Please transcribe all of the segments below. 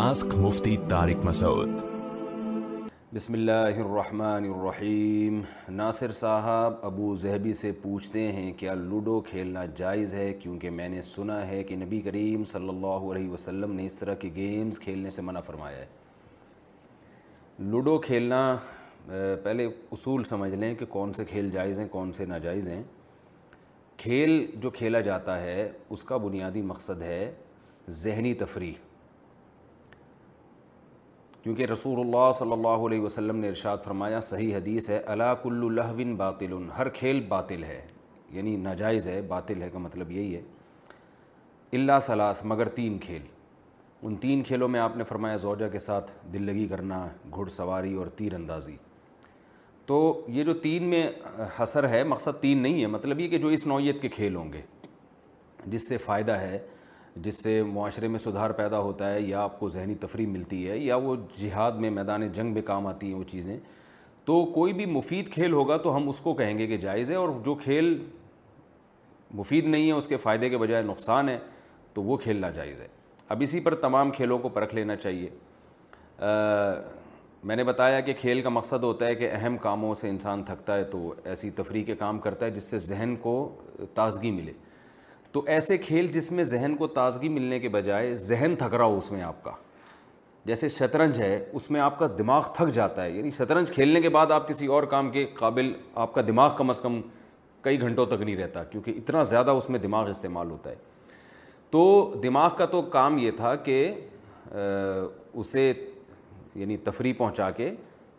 Ask Mufti Tariq Masood. بسم اللہ الرحمن الرحیم. ناصر صاحب ابو ظہبی سے پوچھتے ہیں کیا لوڈو کھیلنا جائز ہے، کیونکہ میں نے سنا ہے کہ نبی کریم صلی اللہ علیہ وسلم نے اس طرح کے گیمز کھیلنے سے منع فرمایا ہے. لوڈو کھیلنا، پہلے اصول سمجھ لیں کہ کون سے کھیل جائز ہیں کون سے ناجائز ہیں. کھیل جو کھیلا جاتا ہے اس کا بنیادی مقصد ہے ذہنی تفریح، کیونکہ رسول اللہ صلی اللہ علیہ وسلم نے ارشاد فرمایا، صحیح حدیث ہے، الا کل لہو باطل، ہر کھیل باطل ہے، یعنی ناجائز ہے. باطل ہے کا مطلب یہی ہے. الا ثلاث، مگر 3 کھیل. ان 3 کھیلوں میں آپ نے فرمایا زوجہ کے ساتھ دل لگی کرنا، گھڑ سواری اور تیر اندازی. تو یہ جو 3 میں حصر ہے، مقصد 3 نہیں ہے، مطلب یہ کہ جو اس نوعیت کے کھیل ہوں گے جس سے فائدہ ہے، جس سے معاشرے میں سدھار پیدا ہوتا ہے، یا آپ کو ذہنی تفریح ملتی ہے، یا وہ جہاد میں میدان جنگ میں کام آتی ہیں وہ چیزیں. تو کوئی بھی مفید کھیل ہوگا تو ہم اس کو کہیں گے کہ جائز ہے، اور جو کھیل مفید نہیں ہے، اس کے فائدے کے بجائے نقصان ہے، تو وہ کھیل ناجائز ہے. اب اسی پر تمام کھیلوں کو پرکھ لینا چاہیے. میں نے بتایا کہ کھیل کا مقصد ہوتا ہے کہ اہم کاموں سے انسان تھکتا ہے تو ایسی تفریح کے کام کرتا ہے جس سے ذہن کو تازگی ملے. تو ایسے کھیل جس میں ذہن کو تازگی ملنے کے بجائے ذہن تھک رہا ہو، اس میں آپ کا، جیسے شطرنج ہے، اس میں آپ کا دماغ تھک جاتا ہے، یعنی شطرنج کھیلنے کے بعد آپ کسی اور کام کے قابل، آپ کا دماغ کم از کم کئی گھنٹوں تک نہیں رہتا، کیونکہ اتنا زیادہ اس میں دماغ استعمال ہوتا ہے. تو دماغ کا تو کام یہ تھا کہ اسے یعنی تفریح پہنچا کے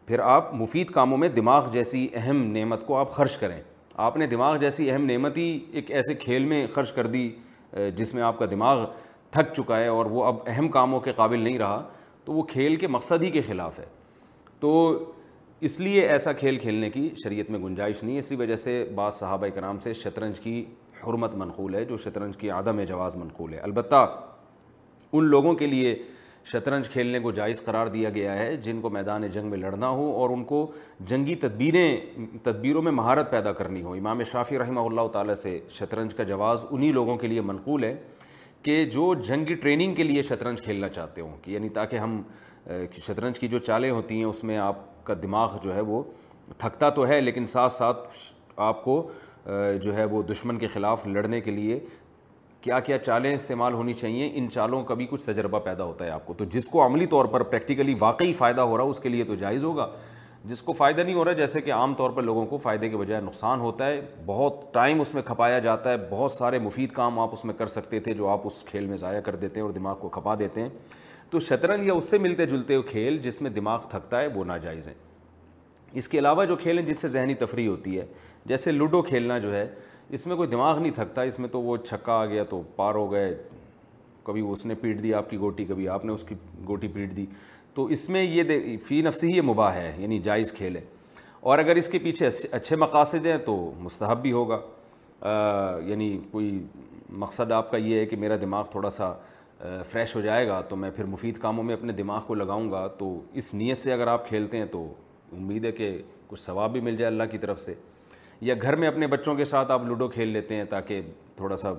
پھر آپ مفید کاموں میں دماغ جیسی اہم نعمت کو آپ خرچ کریں. آپ نے دماغ جیسی اہم نعمت ہی ایک ایسے کھیل میں خرچ کر دی جس میں آپ کا دماغ تھک چکا ہے اور وہ اب اہم کاموں کے قابل نہیں رہا، تو وہ کھیل کے مقصد ہی کے خلاف ہے. تو اس لیے ایسا کھیل کھیلنے کی شریعت میں گنجائش نہیں ہے. اسی وجہ سے بعض صحابہ کرام سے شطرنج کی حرمت منقول ہے، جو شطرنج کی عدم جواز منقول ہے. البتہ ان لوگوں کے لیے شطرنج کھیلنے کو جائز قرار دیا گیا ہے جن کو میدان جنگ میں لڑنا ہو اور ان کو جنگی تدبیروں میں مہارت پیدا کرنی ہو. امام شافعی رحمہ اللہ تعالیٰ سے شطرنج کا جواز انہی لوگوں کے لیے منقول ہے کہ جو جنگی ٹریننگ کے لیے شطرنج کھیلنا چاہتے ہوں، کہ یعنی تاکہ ہم شطرنج کی جو چالیں ہوتی ہیں اس میں آپ کا دماغ جو ہے وہ تھکتا تو ہے، لیکن ساتھ ساتھ آپ کو جو ہے وہ دشمن کے خلاف لڑنے کے لیے کیا کیا چالیں استعمال ہونی چاہیے، ان چالوں کا بھی کچھ تجربہ پیدا ہوتا ہے آپ کو. تو جس کو عملی طور پر پریکٹیکلی واقعی فائدہ ہو رہا اس کے لیے تو جائز ہوگا. جس کو فائدہ نہیں ہو رہا، جیسے کہ عام طور پر لوگوں کو فائدے کے بجائے نقصان ہوتا ہے، بہت ٹائم اس میں کھپایا جاتا ہے، بہت سارے مفید کام آپ اس میں کر سکتے تھے جو آپ اس کھیل میں ضائع کر دیتے ہیں اور دماغ کو کھپا دیتے ہیں. تو شطرنج یا اس سے ملتے جلتے ہوئے کھیل جس میں دماغ تھکتا ہے وہ ناجائز ہیں. اس کے علاوہ جو کھیل ہیں جن سے ذہنی تفریح ہوتی ہے، جیسے لوڈو کھیلنا جو ہے، اس میں کوئی دماغ نہیں تھکتا، اس میں تو وہ چھکا آ گیا تو پار ہو گئے، کبھی اس نے پیٹ دی آپ کی گوٹی، کبھی آپ نے اس کی گوٹی پیٹ دی، تو اس میں یہ فی نفسی ہی یہ مباح ہے، یعنی جائز کھیل ہے. اور اگر اس کے پیچھے اچھے مقاصد ہیں تو مستحب بھی ہوگا. یعنی کوئی مقصد آپ کا یہ ہے کہ میرا دماغ تھوڑا سا فریش ہو جائے گا تو میں پھر مفید کاموں میں اپنے دماغ کو لگاؤں گا، تو اس نیت سے اگر آپ کھیلتے ہیں تو امید ہے کہ کچھ ثواب بھی مل جائے اللہ کی طرف سے. یا گھر میں اپنے بچوں کے ساتھ آپ لوڈو کھیل لیتے ہیں تاکہ تھوڑا سا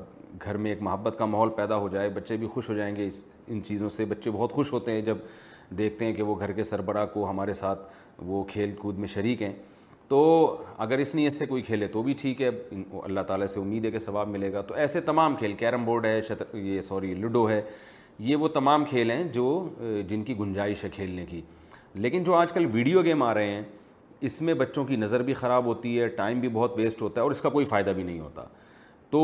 گھر میں ایک محبت کا ماحول پیدا ہو جائے، بچے بھی خوش ہو جائیں گے ان چیزوں سے. بچے بہت خوش ہوتے ہیں جب دیکھتے ہیں کہ وہ گھر کے سربراہ کو ہمارے ساتھ وہ کھیل کود میں شریک ہیں. تو اگر اس نیت سے کوئی کھیلے تو بھی ٹھیک ہے، اللہ تعالیٰ سے امید ہے کہ ثواب ملے گا. تو ایسے تمام کھیل، کیرم بورڈ ہے، لوڈو ہے، یہ وہ تمام کھیل ہیں جو جن کی گنجائش ہے کھیلنے کی. لیکن جو آج کل ویڈیو گیم آ رہے ہیں اس میں بچوں کی نظر بھی خراب ہوتی ہے، ٹائم بھی بہت ویسٹ ہوتا ہے اور اس کا کوئی فائدہ بھی نہیں ہوتا. تو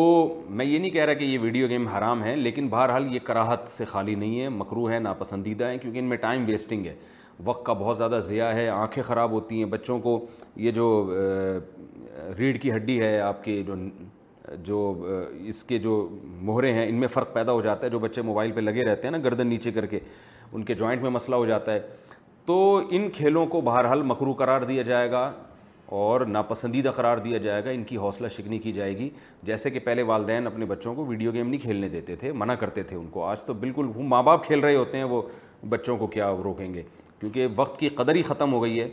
میں یہ نہیں کہہ رہا کہ یہ ویڈیو گیم حرام ہے، لیکن بہرحال یہ کراہت سے خالی نہیں ہے، مکروہ ہے، ناپسندیدہ ہے، کیونکہ ان میں ٹائم ویسٹنگ ہے، وقت کا بہت زیادہ ضیاع ہے، آنکھیں خراب ہوتی ہیں. بچوں کو یہ جو ریڑھ کی ہڈی ہے آپ کے جو اس کے جو مہرے ہیں ان میں فرق پیدا ہو جاتا ہے. جو بچے موبائل پہ لگے رہتے ہیں نا گردن نیچے کر کے، ان کے جوائنٹ میں مسئلہ ہو جاتا ہے. تو ان کھیلوں کو بہرحال مکروہ قرار دیا جائے گا اور ناپسندیدہ قرار دیا جائے گا، ان کی حوصلہ شکنی کی جائے گی. جیسے کہ پہلے والدین اپنے بچوں کو ویڈیو گیم نہیں کھیلنے دیتے تھے، منع کرتے تھے ان کو، آج تو بالکل ماں باپ کھیل رہے ہوتے ہیں، وہ بچوں کو کیا روکیں گے، کیونکہ وقت کی قدر ہی ختم ہو گئی ہے.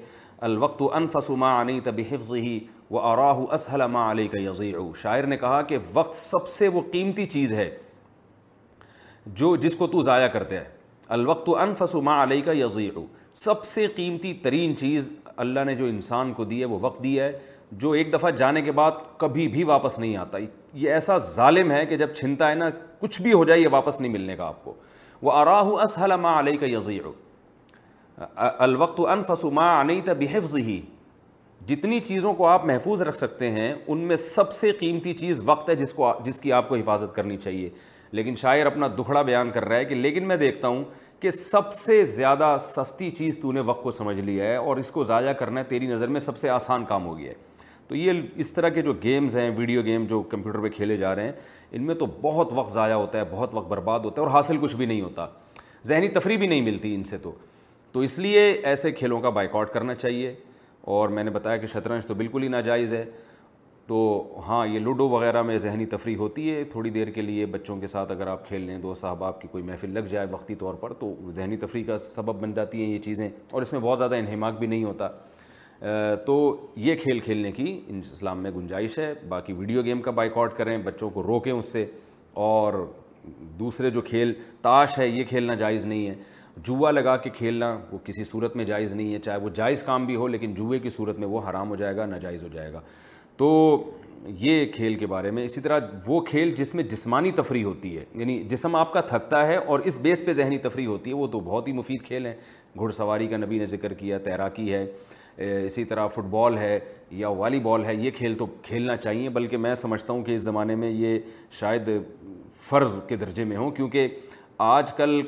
الوقت انفس ما عنیت بحفظه وأراه اسهل ما عليك يضيع. شاعر نے کہا کہ وقت سب سے وہ قیمتی چیز ہے جو جس کو تو ضائع کرتے ہے. الوقت انفس ما عليك يضيع، سب سے قیمتی ترین چیز اللہ نے جو انسان کو دی ہے وہ وقت دی ہے، جو ایک دفعہ جانے کے بعد کبھی بھی واپس نہیں آتا. یہ ایسا ظالم ہے کہ جب چھنتا ہے نا، کچھ بھی ہو جائے یہ واپس نہیں ملنے کا آپ کو. وَأَرَاهُ أَسْهَلَ مَا عَلَيْكَ يَضِيعُ، الْوَقْتُ أَنْفَسُ مَا عَنَيْتَ بِحِفْظِهِ. جتنی چیزوں کو آپ محفوظ رکھ سکتے ہیں ان میں سب سے قیمتی چیز وقت ہے، جس کی آپ کو حفاظت کرنی چاہیے. لیکن شاعر اپنا دکھڑا بیان کر رہا ہے کہ لیکن میں دیکھتا ہوں کہ سب سے زیادہ سستی چیز تو نے وقت کو سمجھ لیا ہے اور اس کو ضائع کرنا تیری نظر میں سب سے آسان کام ہو گیا ہے. تو یہ اس طرح کے جو گیمز ہیں، ویڈیو گیم جو کمپیوٹر پہ کھیلے جا رہے ہیں، ان میں تو بہت وقت ضائع ہوتا ہے، بہت وقت برباد ہوتا ہے اور حاصل کچھ بھی نہیں ہوتا، ذہنی تفریح بھی نہیں ملتی ان سے. تو اس لیے ایسے کھیلوں کا بائیکاٹ کرنا چاہیے. اور میں نے بتایا کہ شطرنج تو بالکل ہی ناجائز ہے. تو ہاں، یہ لوڈو وغیرہ میں ذہنی تفریح ہوتی ہے تھوڑی دیر کے لیے، بچوں کے ساتھ اگر آپ کھیل لیں، دوست احباب کی کوئی محفل لگ جائے وقتی طور پر، تو ذہنی تفریح کا سبب بن جاتی ہیں یہ چیزیں اور اس میں بہت زیادہ انہماک بھی نہیں ہوتا. تو یہ کھیل کھیلنے کی اسلام میں گنجائش ہے. باقی ویڈیو گیم کا بائیکاٹ کریں، بچوں کو روکیں اس سے. اور دوسرے جو کھیل، تاش ہے، یہ کھیلنا جائز نہیں ہے. جوا لگا کے کھیلنا وہ کسی صورت میں جائز نہیں ہے، چاہے وہ جائز کام بھی ہو لیکن جوئے کی صورت میں وہ حرام ہو جائے گا، ناجائز ہو جائے گا. تو یہ کھیل کے بارے میں. اسی طرح وہ کھیل جس میں جسمانی تفریح ہوتی ہے، یعنی جسم آپ کا تھکتا ہے اور اس بیس پہ ذہنی تفریح ہوتی ہے، وہ تو بہت ہی مفید کھیل ہیں. گھڑ سواری کا نبی نے ذکر کیا، تیراکی ہے، اسی طرح فٹ بال ہے یا والی بال ہے. یہ کھیل تو کھیلنا چاہیے، بلکہ میں سمجھتا ہوں کہ اس زمانے میں یہ شاید فرض کے درجے میں ہوں، کیونکہ آج کل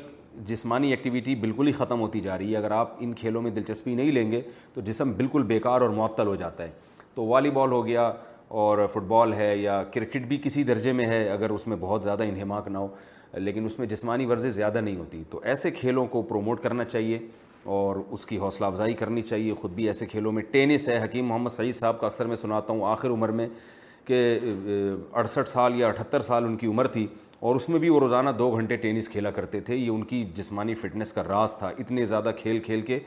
جسمانی ایکٹیویٹی بالکل ہی ختم ہوتی جا رہی ہے. اگر آپ ان کھیلوں میں دلچسپی نہیں لیں گے تو جسم بالکل بیکار اور معطل ہو جاتا ہے. تو والی بال ہو گیا اور فٹ بال ہے، یا کرکٹ بھی کسی درجے میں ہے اگر اس میں بہت زیادہ انہماک نہ ہو، لیکن اس میں جسمانی ورزش زیادہ نہیں ہوتی. تو ایسے کھیلوں کو پروموٹ کرنا چاہیے اور اس کی حوصلہ افزائی کرنی چاہیے. خود بھی ایسے کھیلوں میں. ٹینس ہے، حکیم محمد سعید صاحب کا اکثر میں سناتا ہوں، آخر عمر میں کہ 68 سال یا 78 سال ان کی عمر تھی، اور اس میں بھی وہ روزانہ 2 گھنٹے ٹینس کھیلا کرتے تھے. یہ ان کی جسمانی فٹنس کا راز تھا. اتنے زیادہ کھیل کھیل کے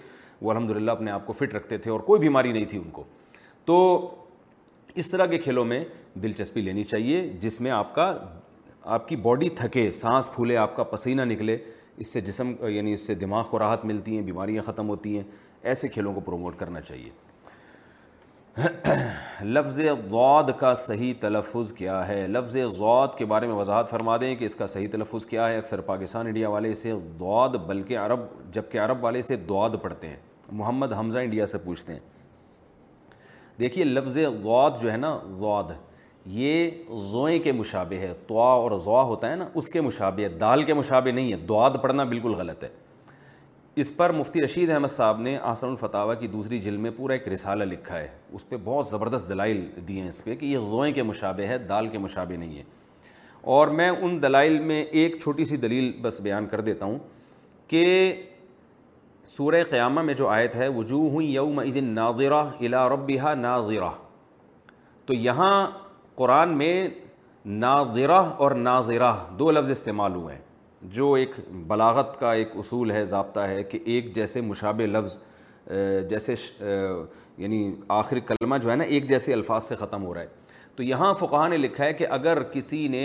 وہ الحمدللہ اپنے آپ کو فٹ رکھتے تھے اور کوئی بیماری نہیں تھی ان کو. تو اس طرح کے کھیلوں میں دلچسپی لینی چاہیے جس میں آپ کی باڈی تھکے، سانس پھولے، آپ کا پسینہ نکلے. اس سے جسم، یعنی اس سے دماغ کو راحت ملتی ہیں، بیماریاں ختم ہوتی ہیں. ایسے کھیلوں کو پروموٹ کرنا چاہیے. لفظ ضاد کا صحیح تلفظ کیا ہے؟ لفظ ضاد کے بارے میں وضاحت فرما دیں کہ اس کا صحیح تلفظ کیا ہے. اکثر پاکستان انڈیا والے اسے ضاد، جبکہ عرب والے اسے دواد پڑھتے ہیں. محمد حمزہ انڈیا سے پوچھتے ہیں. دیکھیے، لفظ ضاد جو ہے نا، ضاد یہ زوئیں کے مشابہ ہے. طوا اور زوا ہوتا ہے نا، اس کے مشابہ ہے، دال کے مشابہ نہیں ہے. دواد پڑھنا بالکل غلط ہے. اس پر مفتی رشید احمد صاحب نے احسن الفتاوی کی دوسری جلد میں پورا ایک رسالہ لکھا ہے. اس پہ بہت زبردست دلائل دیے ہیں اس پہ کہ یہ زوئیں کے مشابہ ہے، دال کے مشابہ نہیں ہے. اور میں ان دلائل میں ایک چھوٹی سی دلیل بس بیان کر دیتا ہوں کہ سورہ قیامہ میں جو آیت ہے وجوہ یومئذ ناظرہ الی ربہا ناظرہ، تو یہاں قرآن میں ناظرہ اور ناظرہ دو لفظ استعمال ہوئے ہیں، جو ایک بلاغت کا ایک اصول ہے، ضابطہ ہے کہ ایک جیسے مشابہ لفظ جیسے یعنی آخر کلمہ جو ہے نا ایک جیسے الفاظ سے ختم ہو رہا ہے، تو یہاں فقہا نے لکھا ہے کہ اگر کسی نے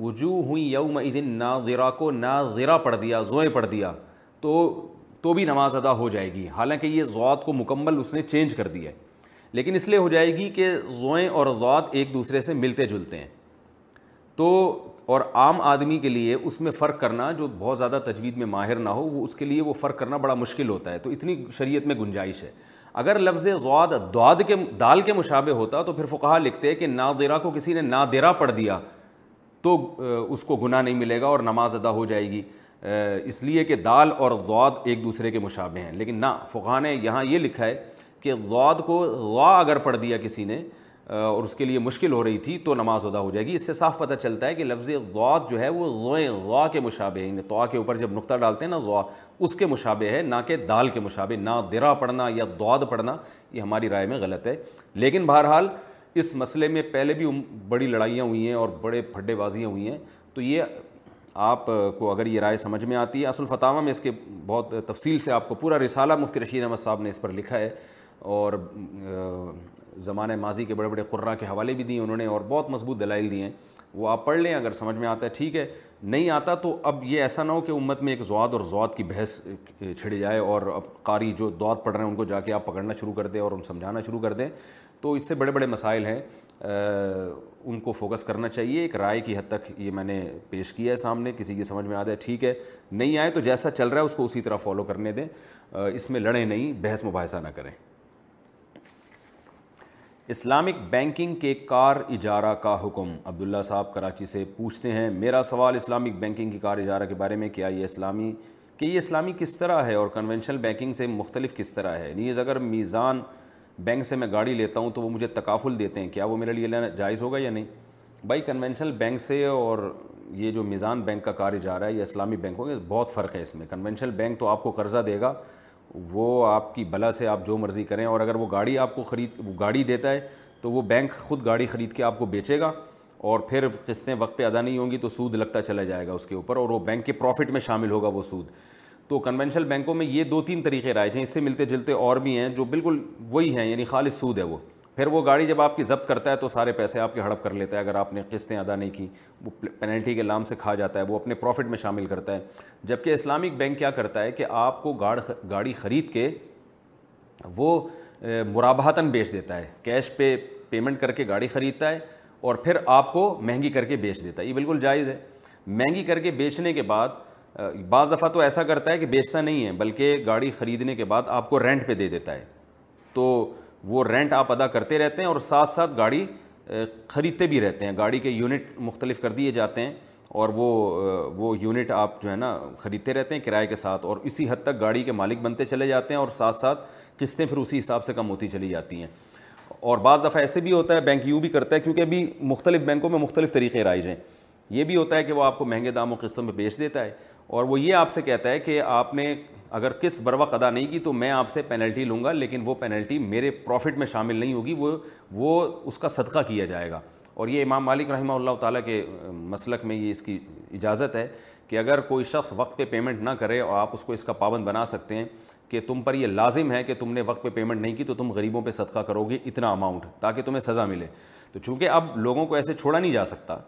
وجوہ یومئذ ناظرہ کو ناظرہ پڑھ دیا، زوئیں پڑھ دیا، تو بھی نماز ادا ہو جائے گی، حالانکہ یہ زوات کو مکمل اس نے چینج کر دیا ہے، لیکن اس لیے ہو جائے گی کہ زوئیں اور زوات ایک دوسرے سے ملتے جلتے ہیں، تو اور عام آدمی کے لیے اس میں فرق کرنا، جو بہت زیادہ تجوید میں ماہر نہ ہو، وہ اس کے لیے وہ فرق کرنا بڑا مشکل ہوتا ہے، تو اتنی شریعت میں گنجائش ہے۔ اگر لفظ زواد دعاد کے دال کے مشابہ ہوتا تو پھر فقہا لکھتے کہ نادرہ کو کسی نے نادرہ پڑھ دیا تو اس کو گناہ نہیں ملے گا اور نماز ادا ہو جائے گی، اس لیے کہ دال اور زواد ایک دوسرے کے مشابہ ہیں، لیکن نہ، فقہا نے یہاں یہ لکھا ہے کہ زواد کو غا اگر پڑھ دیا کسی نے اور اس کے لیے مشکل ہو رہی تھی تو نماز ادا ہو جائے گی۔ اس سے صاف پتہ چلتا ہے کہ لفظ ضاد جو ہے وہ ضوئیں غا کے مشابہ ہے، طوا کے اوپر جب نقطہ ڈالتے ہیں نا ضوا، اس کے مشابہ ہے، نہ کہ دال کے مشابہ۔ نہ درا پڑھنا یا دعاد پڑھنا یہ ہماری رائے میں غلط ہے، لیکن بہرحال اس مسئلے میں پہلے بھی بڑی لڑائیاں ہوئی ہیں اور بڑے پھڈے بازیاں ہوئی ہیں، تو یہ آپ کو اگر یہ رائے سمجھ میں آتی ہے، اصل فتاوہ میں اس کے بہت تفصیل سے آپ کو پورا رسالہ مفتی رشید احمد صاحب نے اس پر لکھا ہے، اور زمانہ ماضی کے بڑے بڑے قراء کے حوالے بھی دیے انہوں نے، اور بہت مضبوط دلائل دیے ہیں، وہ آپ پڑھ لیں، اگر سمجھ میں آتا ہے ٹھیک ہے، نہیں آتا تو اب یہ ایسا نہ ہو کہ امت میں ایک زواد اور زواد کی بحث چھڑی جائے، اور اب قاری جو زواد پڑھ رہے ہیں ان کو جا کے آپ پکڑنا شروع کر دیں اور ان سمجھانا شروع کر دیں، تو اس سے بڑے بڑے مسائل ہیں، ان کو فوکس کرنا چاہیے۔ ایک رائے کی حد تک یہ میں نے پیش کیا ہے سامنے، کسی کی سمجھ میں آ جائے ٹھیک ہے، نہیں آئے تو جیسا چل رہا ہے اس کو اسی طرح فالو کرنے دیں، اس میں لڑیں نہیں، بحث مباحثہ نہ کریں۔ اسلامک بینکنگ کے کار اجارہ کا حکم، عبداللہ صاحب کراچی سے پوچھتے ہیں، میرا سوال اسلامک بینکنگ کی کار اجارہ کے بارے میں یہ اسلامی کس طرح ہے اور کنونشنل بینکنگ سے مختلف کس طرح ہے؟ نیز اگر میزان بینک سے میں گاڑی لیتا ہوں تو وہ مجھے تکافل دیتے ہیں، کیا وہ میرے لیے لینا جائز ہوگا یا نہیں؟ بھائی کنونشنل بینک سے اور یہ جو میزان بینک کا کار اجارہ ہے یا اسلامی بینکوں کے بہت فرق ہے اس میں۔ کنونشنل بینک تو آپ کو قرضہ دے گا، وہ آپ کی بلا سے آپ جو مرضی کریں، اور اگر وہ گاڑی آپ کو گاڑی دیتا ہے تو وہ بینک خود گاڑی خرید کے آپ کو بیچے گا، اور پھر قسطیں وقت پہ ادا نہیں ہوں گی تو سود لگتا چلا جائے گا اس کے اوپر، اور وہ بینک کے پروفٹ میں شامل ہوگا وہ سود۔ تو کنونشنل بینکوں میں یہ دو تین طریقے رائج ہیں، اس سے ملتے جلتے اور بھی ہیں جو بالکل وہی ہیں، یعنی خالص سود ہے وہ۔ پھر وہ گاڑی جب آپ کی ضبط کرتا ہے تو سارے پیسے آپ کے ہڑپ کر لیتا ہے، اگر آپ نے قسطیں ادا نہیں کی، وہ پینلٹی کے نام سے کھا جاتا ہے، وہ اپنے پروفٹ میں شامل کرتا ہے۔ جبکہ اسلامک بینک کیا کرتا ہے کہ آپ کو گاڑی خرید کے وہ مرابحتاً بیچ دیتا ہے، کیش پہ پیمنٹ کر کے گاڑی خریدتا ہے اور پھر آپ کو مہنگی کر کے بیچ دیتا ہے، یہ بالکل جائز ہے۔ مہنگی کر کے بیچنے کے بعد بعض دفعہ تو ایسا کرتا ہے کہ بیچتا نہیں ہے، بلکہ گاڑی خریدنے کے بعد آپ کو رینٹ پہ دے دیتا ہے، تو وہ رینٹ آپ ادا کرتے رہتے ہیں اور ساتھ ساتھ گاڑی خریدتے بھی رہتے ہیں، گاڑی کے یونٹ مختلف کر دیے جاتے ہیں اور وہ یونٹ آپ جو ہے نا خریدتے رہتے ہیں کرائے کے ساتھ، اور اسی حد تک گاڑی کے مالک بنتے چلے جاتے ہیں، اور ساتھ ساتھ قسطیں پھر اسی حساب سے کم ہوتی چلی جاتی ہیں۔ اور بعض دفعہ ایسے بھی ہوتا ہے، بینک یوں بھی کرتا ہے، کیونکہ ابھی مختلف بینکوں میں مختلف طریقے رائج ہیں، یہ بھی ہوتا ہے کہ وہ آپ کو مہنگے دام و قسطوں میں بیچ دیتا ہے، اور وہ یہ آپ سے کہتا ہے کہ آپ نے اگر قسط بروقت ادا نہیں کی تو میں آپ سے پینلٹی لوں گا، لیکن وہ پینلٹی میرے پروفٹ میں شامل نہیں ہوگی، وہ اس کا صدقہ کیا جائے گا۔ اور یہ امام مالک رحمہ اللہ تعالیٰ کے مسلک میں یہ اس کی اجازت ہے کہ اگر کوئی شخص وقت پہ پیمنٹ نہ کرے اور آپ اس کو اس کا پابند بنا سکتے ہیں کہ تم پر یہ لازم ہے کہ تم نے وقت پہ پیمنٹ نہیں کی تو تم غریبوں پہ صدقہ کرو گے اتنا اماؤنٹ، تاکہ تمہیں سزا ملے۔ تو چونکہ اب لوگوں کو ایسے چھوڑا نہیں جا سکتا،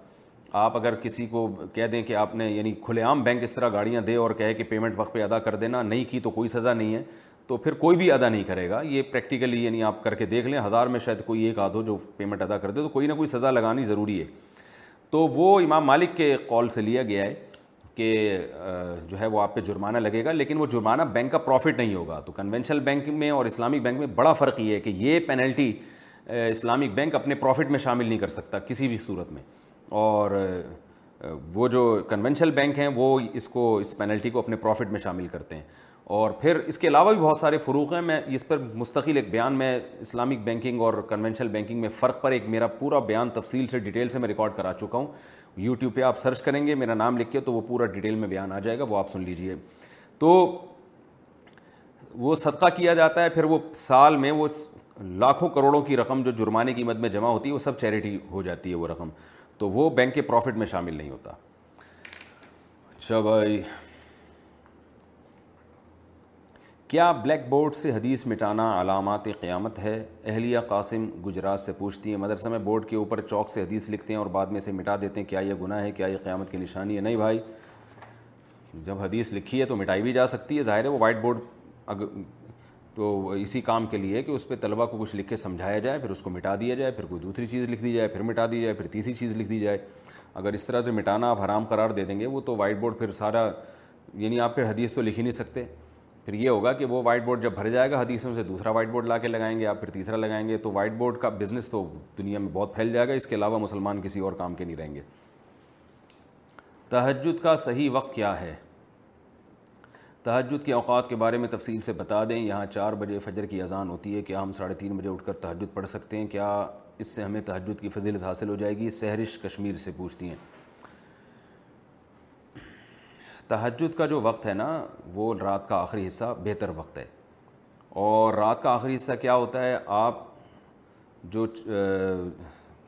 آپ اگر کسی کو کہہ دیں کہ آپ نے یعنی کھلے عام بینک اس طرح گاڑیاں دے اور کہے کہ پیمنٹ وقت پہ ادا کر دینا، نہیں کی تو کوئی سزا نہیں ہے، تو پھر کوئی بھی ادا نہیں کرے گا۔ یہ پریکٹیکلی یعنی آپ کر کے دیکھ لیں، 1000 میں شاید کوئی ایک آدھ ہو جو پیمنٹ ادا کر دے، تو کوئی نہ کوئی سزا لگانی ضروری ہے۔ تو وہ امام مالک کے قول سے لیا گیا ہے کہ جو ہے وہ آپ پہ جرمانہ لگے گا، لیکن وہ جرمانہ بینک کا پروفٹ نہیں ہوگا۔ تو کنونشنل بینک میں اور اسلامک بینک میں بڑا فرق یہ ہے کہ یہ پینلٹی اسلامک بینک اپنے پروفٹ میں شامل نہیں کر سکتا کسی بھی صورت میں، اور وہ جو کنونشنل بینک ہیں وہ اس پینلٹی کو اپنے پروفٹ میں شامل کرتے ہیں۔ اور پھر اس کے علاوہ بھی بہت سارے فروغ ہیں. میں اس پر مستقل ایک بیان میں اسلامک بینکنگ اور کنونشنل بینکنگ میں فرق پر ایک میرا پورا بیان تفصیل سے ڈیٹیل سے میں ریکارڈ کرا چکا ہوں. یوٹیوب پہ آپ سرچ کریں گے میرا نام لکھ کے تو وہ پورا ڈیٹیل میں بیان آ جائے گا, وہ آپ سن لیجئے. تو وہ صدقہ کیا جاتا ہے, پھر وہ سال میں وہ لاکھوں کروڑوں کی رقم جو جرمانے کی مد میں جمع ہوتی ہے وہ سب چیریٹی ہو جاتی ہے وہ رقم, تو وہ بینک کے پروفٹ میں شامل نہیں ہوتا. اچھا بھائی, کیا بلیک بورڈ سے حدیث مٹانا علامات قیامت ہے؟ اہلیہ قاسم گجرات سے پوچھتی ہیں, مدرسہ میں بورڈ کے اوپر چوک سے حدیث لکھتے ہیں اور بعد میں اسے مٹا دیتے ہیں, کیا یہ گناہ ہے؟ کیا یہ قیامت کی نشانی ہے؟ نہیں بھائی, جب حدیث لکھی ہے تو مٹائی بھی جا سکتی ہے, ظاہر ہے. وہ وائٹ بورڈ تو اسی کام کے لیے کہ اس پہ طلبہ کو کچھ لکھ کے سمجھایا جائے, پھر اس کو مٹا دیا جائے, پھر کوئی دوسری چیز لکھ دی جائے, پھر مٹا دی جائے, پھر تیسری چیز لکھ دی جائے. اگر اس طرح سے مٹانا آپ حرام قرار دے دیں گے وہ تو وائٹ بورڈ پھر سارا, یعنی آپ پھر حدیث تو لکھ ہی نہیں سکتے. پھر یہ ہوگا کہ وہ وائٹ بورڈ جب بھر جائے گا حدیثوں سے دوسرا وائٹ بورڈ لا کے لگائیں گے آپ, پھر تیسرا لگائیں گے, تو وائٹ بورڈ کا بزنس تو دنیا میں بہت پھیل جائے گا. اس کے علاوہ مسلمان کسی اور کام کے نہیں رہیں گے. تہجد کا صحیح وقت کیا ہے؟ تہجد کے اوقات کے بارے میں تفصیل سے بتا دیں. یہاں 4 بجے فجر کی اذان ہوتی ہے, کیا ہم 3:30 بجے اٹھ کر تہجد پڑھ سکتے ہیں؟ کیا اس سے ہمیں تہجد کی فضیلت حاصل ہو جائے گی؟ سہرش کشمیر سے پوچھتی ہیں. تہجد کا جو وقت ہے نا وہ رات کا آخری حصہ بہتر وقت ہے, اور رات کا آخری حصہ کیا ہوتا ہے, آپ جو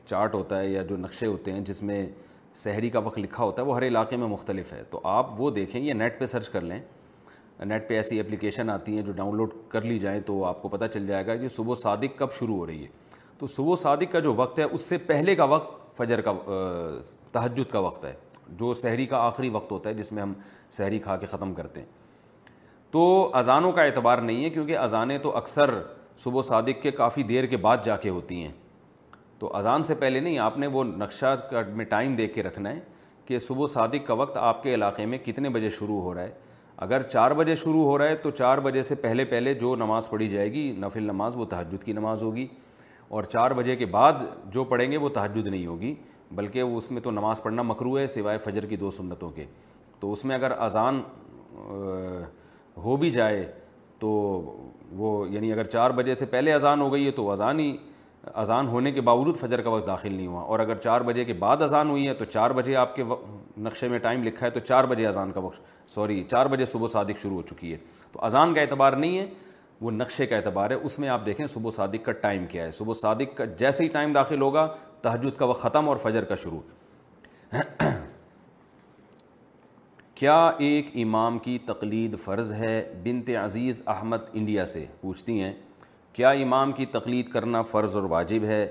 چارٹ ہوتا ہے یا جو نقشے ہوتے ہیں جس میں سحری کا وقت لکھا ہوتا ہے وہ ہر علاقے میں مختلف ہے, تو آپ وہ دیکھیں, یہ نیٹ پہ سرچ کر لیں. نیٹ پہ ایسی اپلیکیشن آتی ہیں جو ڈاؤن لوڈ کر لی جائیں تو آپ کو پتہ چل جائے گا کہ صبح صادق کب شروع ہو رہی ہے. تو صبح صادق کا جو وقت ہے اس سے پہلے کا وقت فجر کا تہجد کا وقت ہے, جو سحری کا آخری وقت ہوتا ہے جس میں ہم سحری کھا کے ختم کرتے ہیں. تو اذانوں کا اعتبار نہیں ہے کیونکہ اذانیں تو اکثر صبح صادق کے کافی دیر کے بعد جا کے ہوتی ہیں, تو اذان سے پہلے نہیں, آپ نے وہ نقشہ میں ٹائم دیکھ کے رکھنا ہے کہ صبح صادق کا وقت آپ کے علاقے میں کتنے بجے شروع ہو رہا ہے. اگر 4 بجے شروع ہو رہا ہے تو 4 بجے سے پہلے پہلے جو نماز پڑھی جائے گی نفل نماز وہ تہجد کی نماز ہوگی, اور 4 بجے کے بعد جو پڑھیں گے وہ تہجد نہیں ہوگی, بلکہ اس میں تو نماز پڑھنا مکروہ ہے سوائے فجر کی 2 سنتوں کے. تو اس میں اگر اذان ہو بھی جائے تو وہ, یعنی اگر 4 بجے سے پہلے اذان ہو گئی ہے تو اذان ہونے کے باوجود فجر کا وقت داخل نہیں ہوا, اور اگر 4 بجے کے بعد اذان ہوئی ہے تو 4 بجے آپ کے نقشے میں ٹائم لکھا ہے تو 4 بجے اذان کا وقت 4 بجے صبح صادق شروع ہو چکی ہے. تو اذان کا اعتبار نہیں ہے, وہ نقشے کا اعتبار ہے. اس میں آپ دیکھیں صبح صادق کا ٹائم کیا ہے, صبح صادق کا جیسے ہی ٹائم داخل ہوگا تہجد کا وقت ختم اور فجر کا شروع. کیا ایک امام کی تقلید فرض ہے؟ بنت عزیز احمد انڈیا سے پوچھتی ہیں, کیا امام کی تقلید کرنا فرض اور واجب ہے؟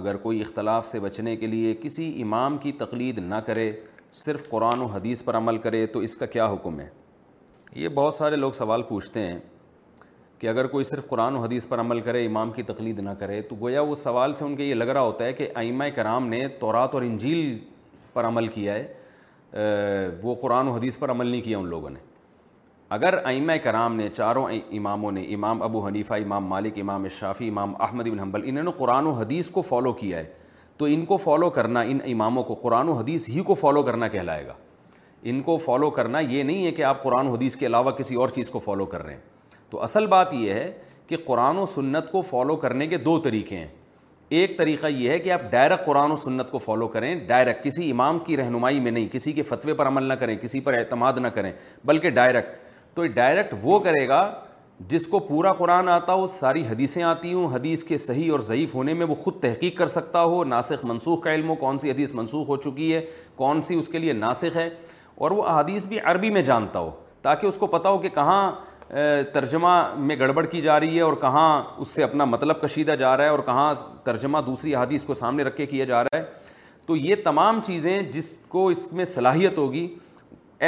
اگر کوئی اختلاف سے بچنے کے لیے کسی امام کی تقلید نہ کرے, صرف قرآن و حدیث پر عمل کرے تو اس کا کیا حکم ہے؟ یہ بہت سارے لوگ سوال پوچھتے ہیں کہ اگر کوئی صرف قرآن و حدیث پر عمل کرے, امام کی تقلید نہ کرے, تو گویا وہ سوال سے ان کے یہ لگ رہا ہوتا ہے کہ ائمہ کرام نے تورات اور انجیل پر عمل کیا ہے, وہ قرآن و حدیث پر عمل نہیں کیا ان لوگوں نے. اگر ائمہ کرام نے, چاروں اماموں نے, امام ابو حنیفہ, امام مالک, امام شافعی, امام احمد بن حنبل, انہوں نے قرآن و حدیث کو فالو کیا ہے, تو ان کو فالو کرنا, ان اماموں کو قرآن و حدیث ہی کو فالو کرنا کہلائے گا. ان کو فالو کرنا یہ نہیں ہے کہ آپ قرآن و حدیث کے علاوہ کسی اور چیز کو فالو کر رہے ہیں. تو اصل بات یہ ہے کہ قرآن و سنت کو فالو کرنے کے 2 طریقے ہیں. ایک طریقہ یہ ہے کہ آپ ڈائریکٹ قرآن و سنت کو فالو کریں, ڈائریکٹ کسی امام کی رہنمائی میں نہیں, کسی کے فتوے پر عمل نہ کریں, کسی پر اعتماد نہ کریں, بلکہ ڈائریکٹ. تو ڈائریکٹ وہ کرے گا جس کو پورا قرآن آتا ہو, ساری حدیثیں آتی ہوں, حدیث کے صحیح اور ضعیف ہونے میں وہ خود تحقیق کر سکتا ہو, ناسخ منسوخ کا علم ہو, کون سی حدیث منسوخ ہو چکی ہے, کون سی اس کے لیے ناسخ ہے, اور وہ احادیث بھی عربی میں جانتا ہو تاکہ اس کو پتہ ہو کہ کہاں ترجمہ میں گڑبڑ کی جا رہی ہے اور کہاں اس سے اپنا مطلب کشیدہ جا رہا ہے اور کہاں ترجمہ دوسری حدیث کو سامنے رکھ کے کیا جا رہا ہے. تو یہ تمام چیزیں جس کو اس میں صلاحیت ہوگی,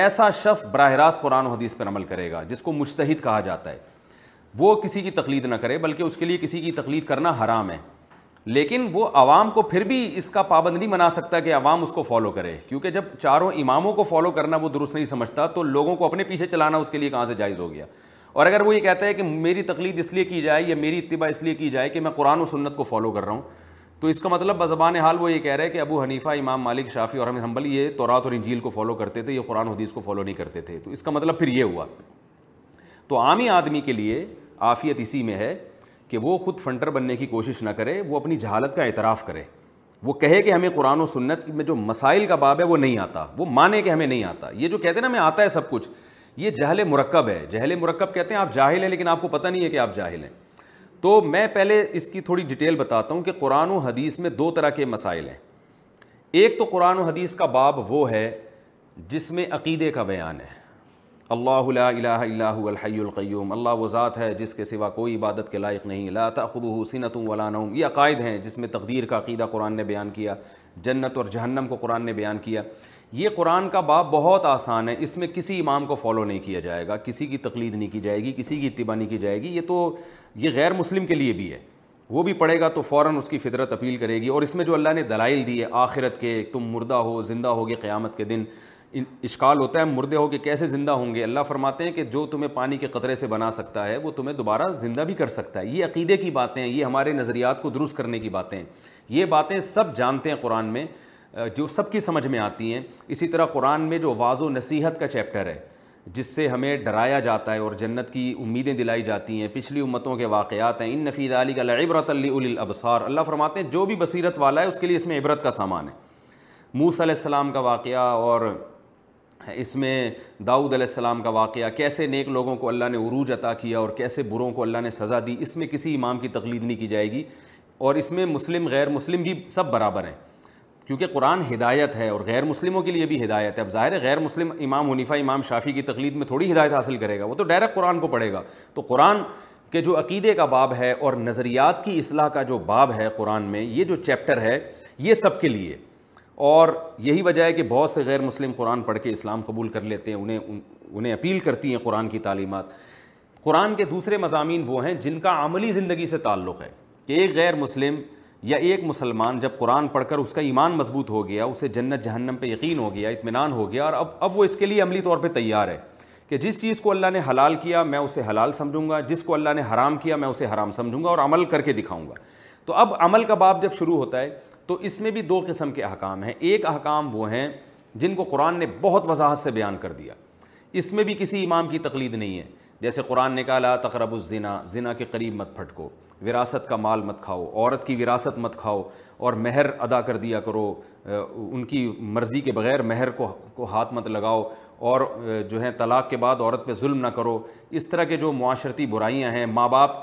ایسا شخص براہ راست قرآن و حدیث پر عمل کرے گا, جس کو مجتہد کہا جاتا ہے. وہ کسی کی تقلید نہ کرے, بلکہ اس کے لیے کسی کی تقلید کرنا حرام ہے, لیکن وہ عوام کو پھر بھی اس کا پابند نہیں بنا سکتا کہ عوام اس کو فالو کرے, کیونکہ جب چاروں اماموں کو فالو کرنا وہ درست نہیں سمجھتا تو لوگوں کو اپنے پیچھے چلانا اس کے لیے کہاں سے جائز ہو گیا. اور اگر وہ یہ کہتا ہے کہ میری تقلید اس لیے کی جائے یا میری اتباع اس لیے کی جائے کہ میں قرآن و سنت کو فالو کر رہا ہوں, تو اس کا مطلب بزبان حال وہ یہ کہہ رہا ہے کہ ابو حنیفہ, امام مالک, شافعی اور احمد حنبل یہ تورات اور انجیل کو فالو کرتے تھے, یہ قرآن حدیث کو فالو نہیں کرتے تھے. تو اس کا مطلب پھر یہ ہوا. تو عامی آدمی کے لیے عافیت اسی میں ہے کہ وہ خود فنٹر بننے کی کوشش نہ کرے, وہ اپنی جہالت کا اعتراف کرے, وہ کہے کہ ہمیں قرآن و سنت میں جو مسائل کا باب ہے وہ نہیں آتا, وہ مانے کہ ہمیں نہیں آتا. یہ جو کہتے ہیں نا ہمیں آتا ہے سب کچھ, یہ جہل مرکب ہے. جہل مرکب کہتے ہیں آپ جاہل ہیں لیکن آپ کو پتہ نہیں ہے کہ آپ جاہل ہیں. تو میں پہلے اس کی تھوڑی ڈیٹیل بتاتا ہوں کہ قرآن و حدیث میں دو طرح کے مسائل ہیں. ایک تو قرآن و حدیث کا باب وہ ہے جس میں عقیدے کا بیان ہے, اللہ لا الہ الا هو الحی القیوم, اللہ وہ ذات ہے جس کے سوا کوئی عبادت کے لائق نہیں, لا تأخذہ سنۃ ولا نوم, یہ عقائد ہیں جس میں تقدیر کا عقیدہ قرآن نے بیان کیا, جنت اور جہنم کو قرآن نے بیان کیا. یہ قرآن کا باب بہت آسان ہے, اس میں کسی امام کو فالو نہیں کیا جائے گا, کسی کی تقلید نہیں کی جائے گی, کسی کی اتباع نہیں کی جائے گی. یہ تو یہ غیر مسلم کے لیے بھی ہے, وہ بھی پڑھے گا تو فوراً اس کی فطرت اپیل کرے گی. اور اس میں جو اللہ نے دلائل دی ہے آخرت کے, تم مردہ ہو زندہ ہوگے قیامت کے دن, اشکال ہوتا ہے مردے ہو کہ کیسے زندہ ہوں گے, اللہ فرماتے ہیں کہ جو تمہیں پانی کے قطرے سے بنا سکتا ہے وہ تمہیں دوبارہ زندہ بھی کر سکتا ہے. یہ عقیدے کی باتیں ہیں, یہ ہمارے نظریات کو درست کرنے کی باتیں ہیں, یہ باتیں سب جانتے ہیں قرآن میں, جو سب کی سمجھ میں آتی ہیں. اسی طرح قرآن میں جو واعظ و نصیحت کا چیپٹر ہے جس سے ہمیں ڈرایا جاتا ہے اور جنت کی امیدیں دلائی جاتی ہیں, پچھلی امتوں کے واقعات ہیں, ان فی ذلک لعبرۃ لاولی الابصار, اللہ فرماتے ہیں جو بھی بصیرت والا ہے اس کے لیے اس میں عبرت کا سامان ہے. موسیٰ علیہ السلام کا واقعہ اور اس میں داؤد علیہ السلام کا واقعہ, کیسے نیک لوگوں کو اللہ نے عروج عطا کیا اور کیسے بروں کو اللہ نے سزا دی, اس میں کسی امام کی تقلید نہیں کی جائے گی. اور اس میں مسلم غیر مسلم بھی سب برابر ہیں, کیونکہ قرآن ہدایت ہے اور غیر مسلموں کے لیے بھی ہدایت ہے. اب ظاہر ہے غیر مسلم امام حنیفہ امام شافعی کی تقلید میں تھوڑی ہدایت حاصل کرے گا, وہ تو ڈائریکٹ قرآن کو پڑھے گا. تو قرآن کے جو عقیدے کا باب ہے اور نظریات کی اصلاح کا جو باب ہے قرآن میں, یہ جو چیپٹر ہے یہ سب کے لیے. اور یہی وجہ ہے کہ بہت سے غیر مسلم قرآن پڑھ کے اسلام قبول کر لیتے ہیں, انہیں اپیل کرتی ہیں قرآن کی تعلیمات. قرآن کے دوسرے مضامین وہ ہیں جن کا عملی زندگی سے تعلق ہے, کہ ایک غیر مسلم یا ایک مسلمان جب قرآن پڑھ کر اس کا ایمان مضبوط ہو گیا, اسے جنت جہنم پہ یقین ہو گیا, اطمینان ہو گیا, اور اب وہ اس کے لیے عملی طور پہ تیار ہے کہ جس چیز کو اللہ نے حلال کیا میں اسے حلال سمجھوں گا, جس کو اللہ نے حرام کیا میں اسے حرام سمجھوں گا اور عمل کر کے دکھاؤں گا. تو اب عمل کا باب جب شروع ہوتا ہے تو اس میں بھی دو قسم کے احکام ہیں. ایک احکام وہ ہیں جن کو قرآن نے بہت وضاحت سے بیان کر دیا, اس میں بھی کسی امام کی تقلید نہیں ہے. جیسے قرآن نے کہا لا تقربوا الزنا, زنا کے قریب مت پھٹکو, وراثت کا مال مت کھاؤ, عورت کی وراثت مت کھاؤ, اور مہر ادا کر دیا کرو, ان کی مرضی کے بغیر مہر کو ہاتھ مت لگاؤ, اور جو ہیں طلاق کے بعد عورت پہ ظلم نہ کرو. اس طرح کے جو معاشرتی برائیاں ہیں, ماں باپ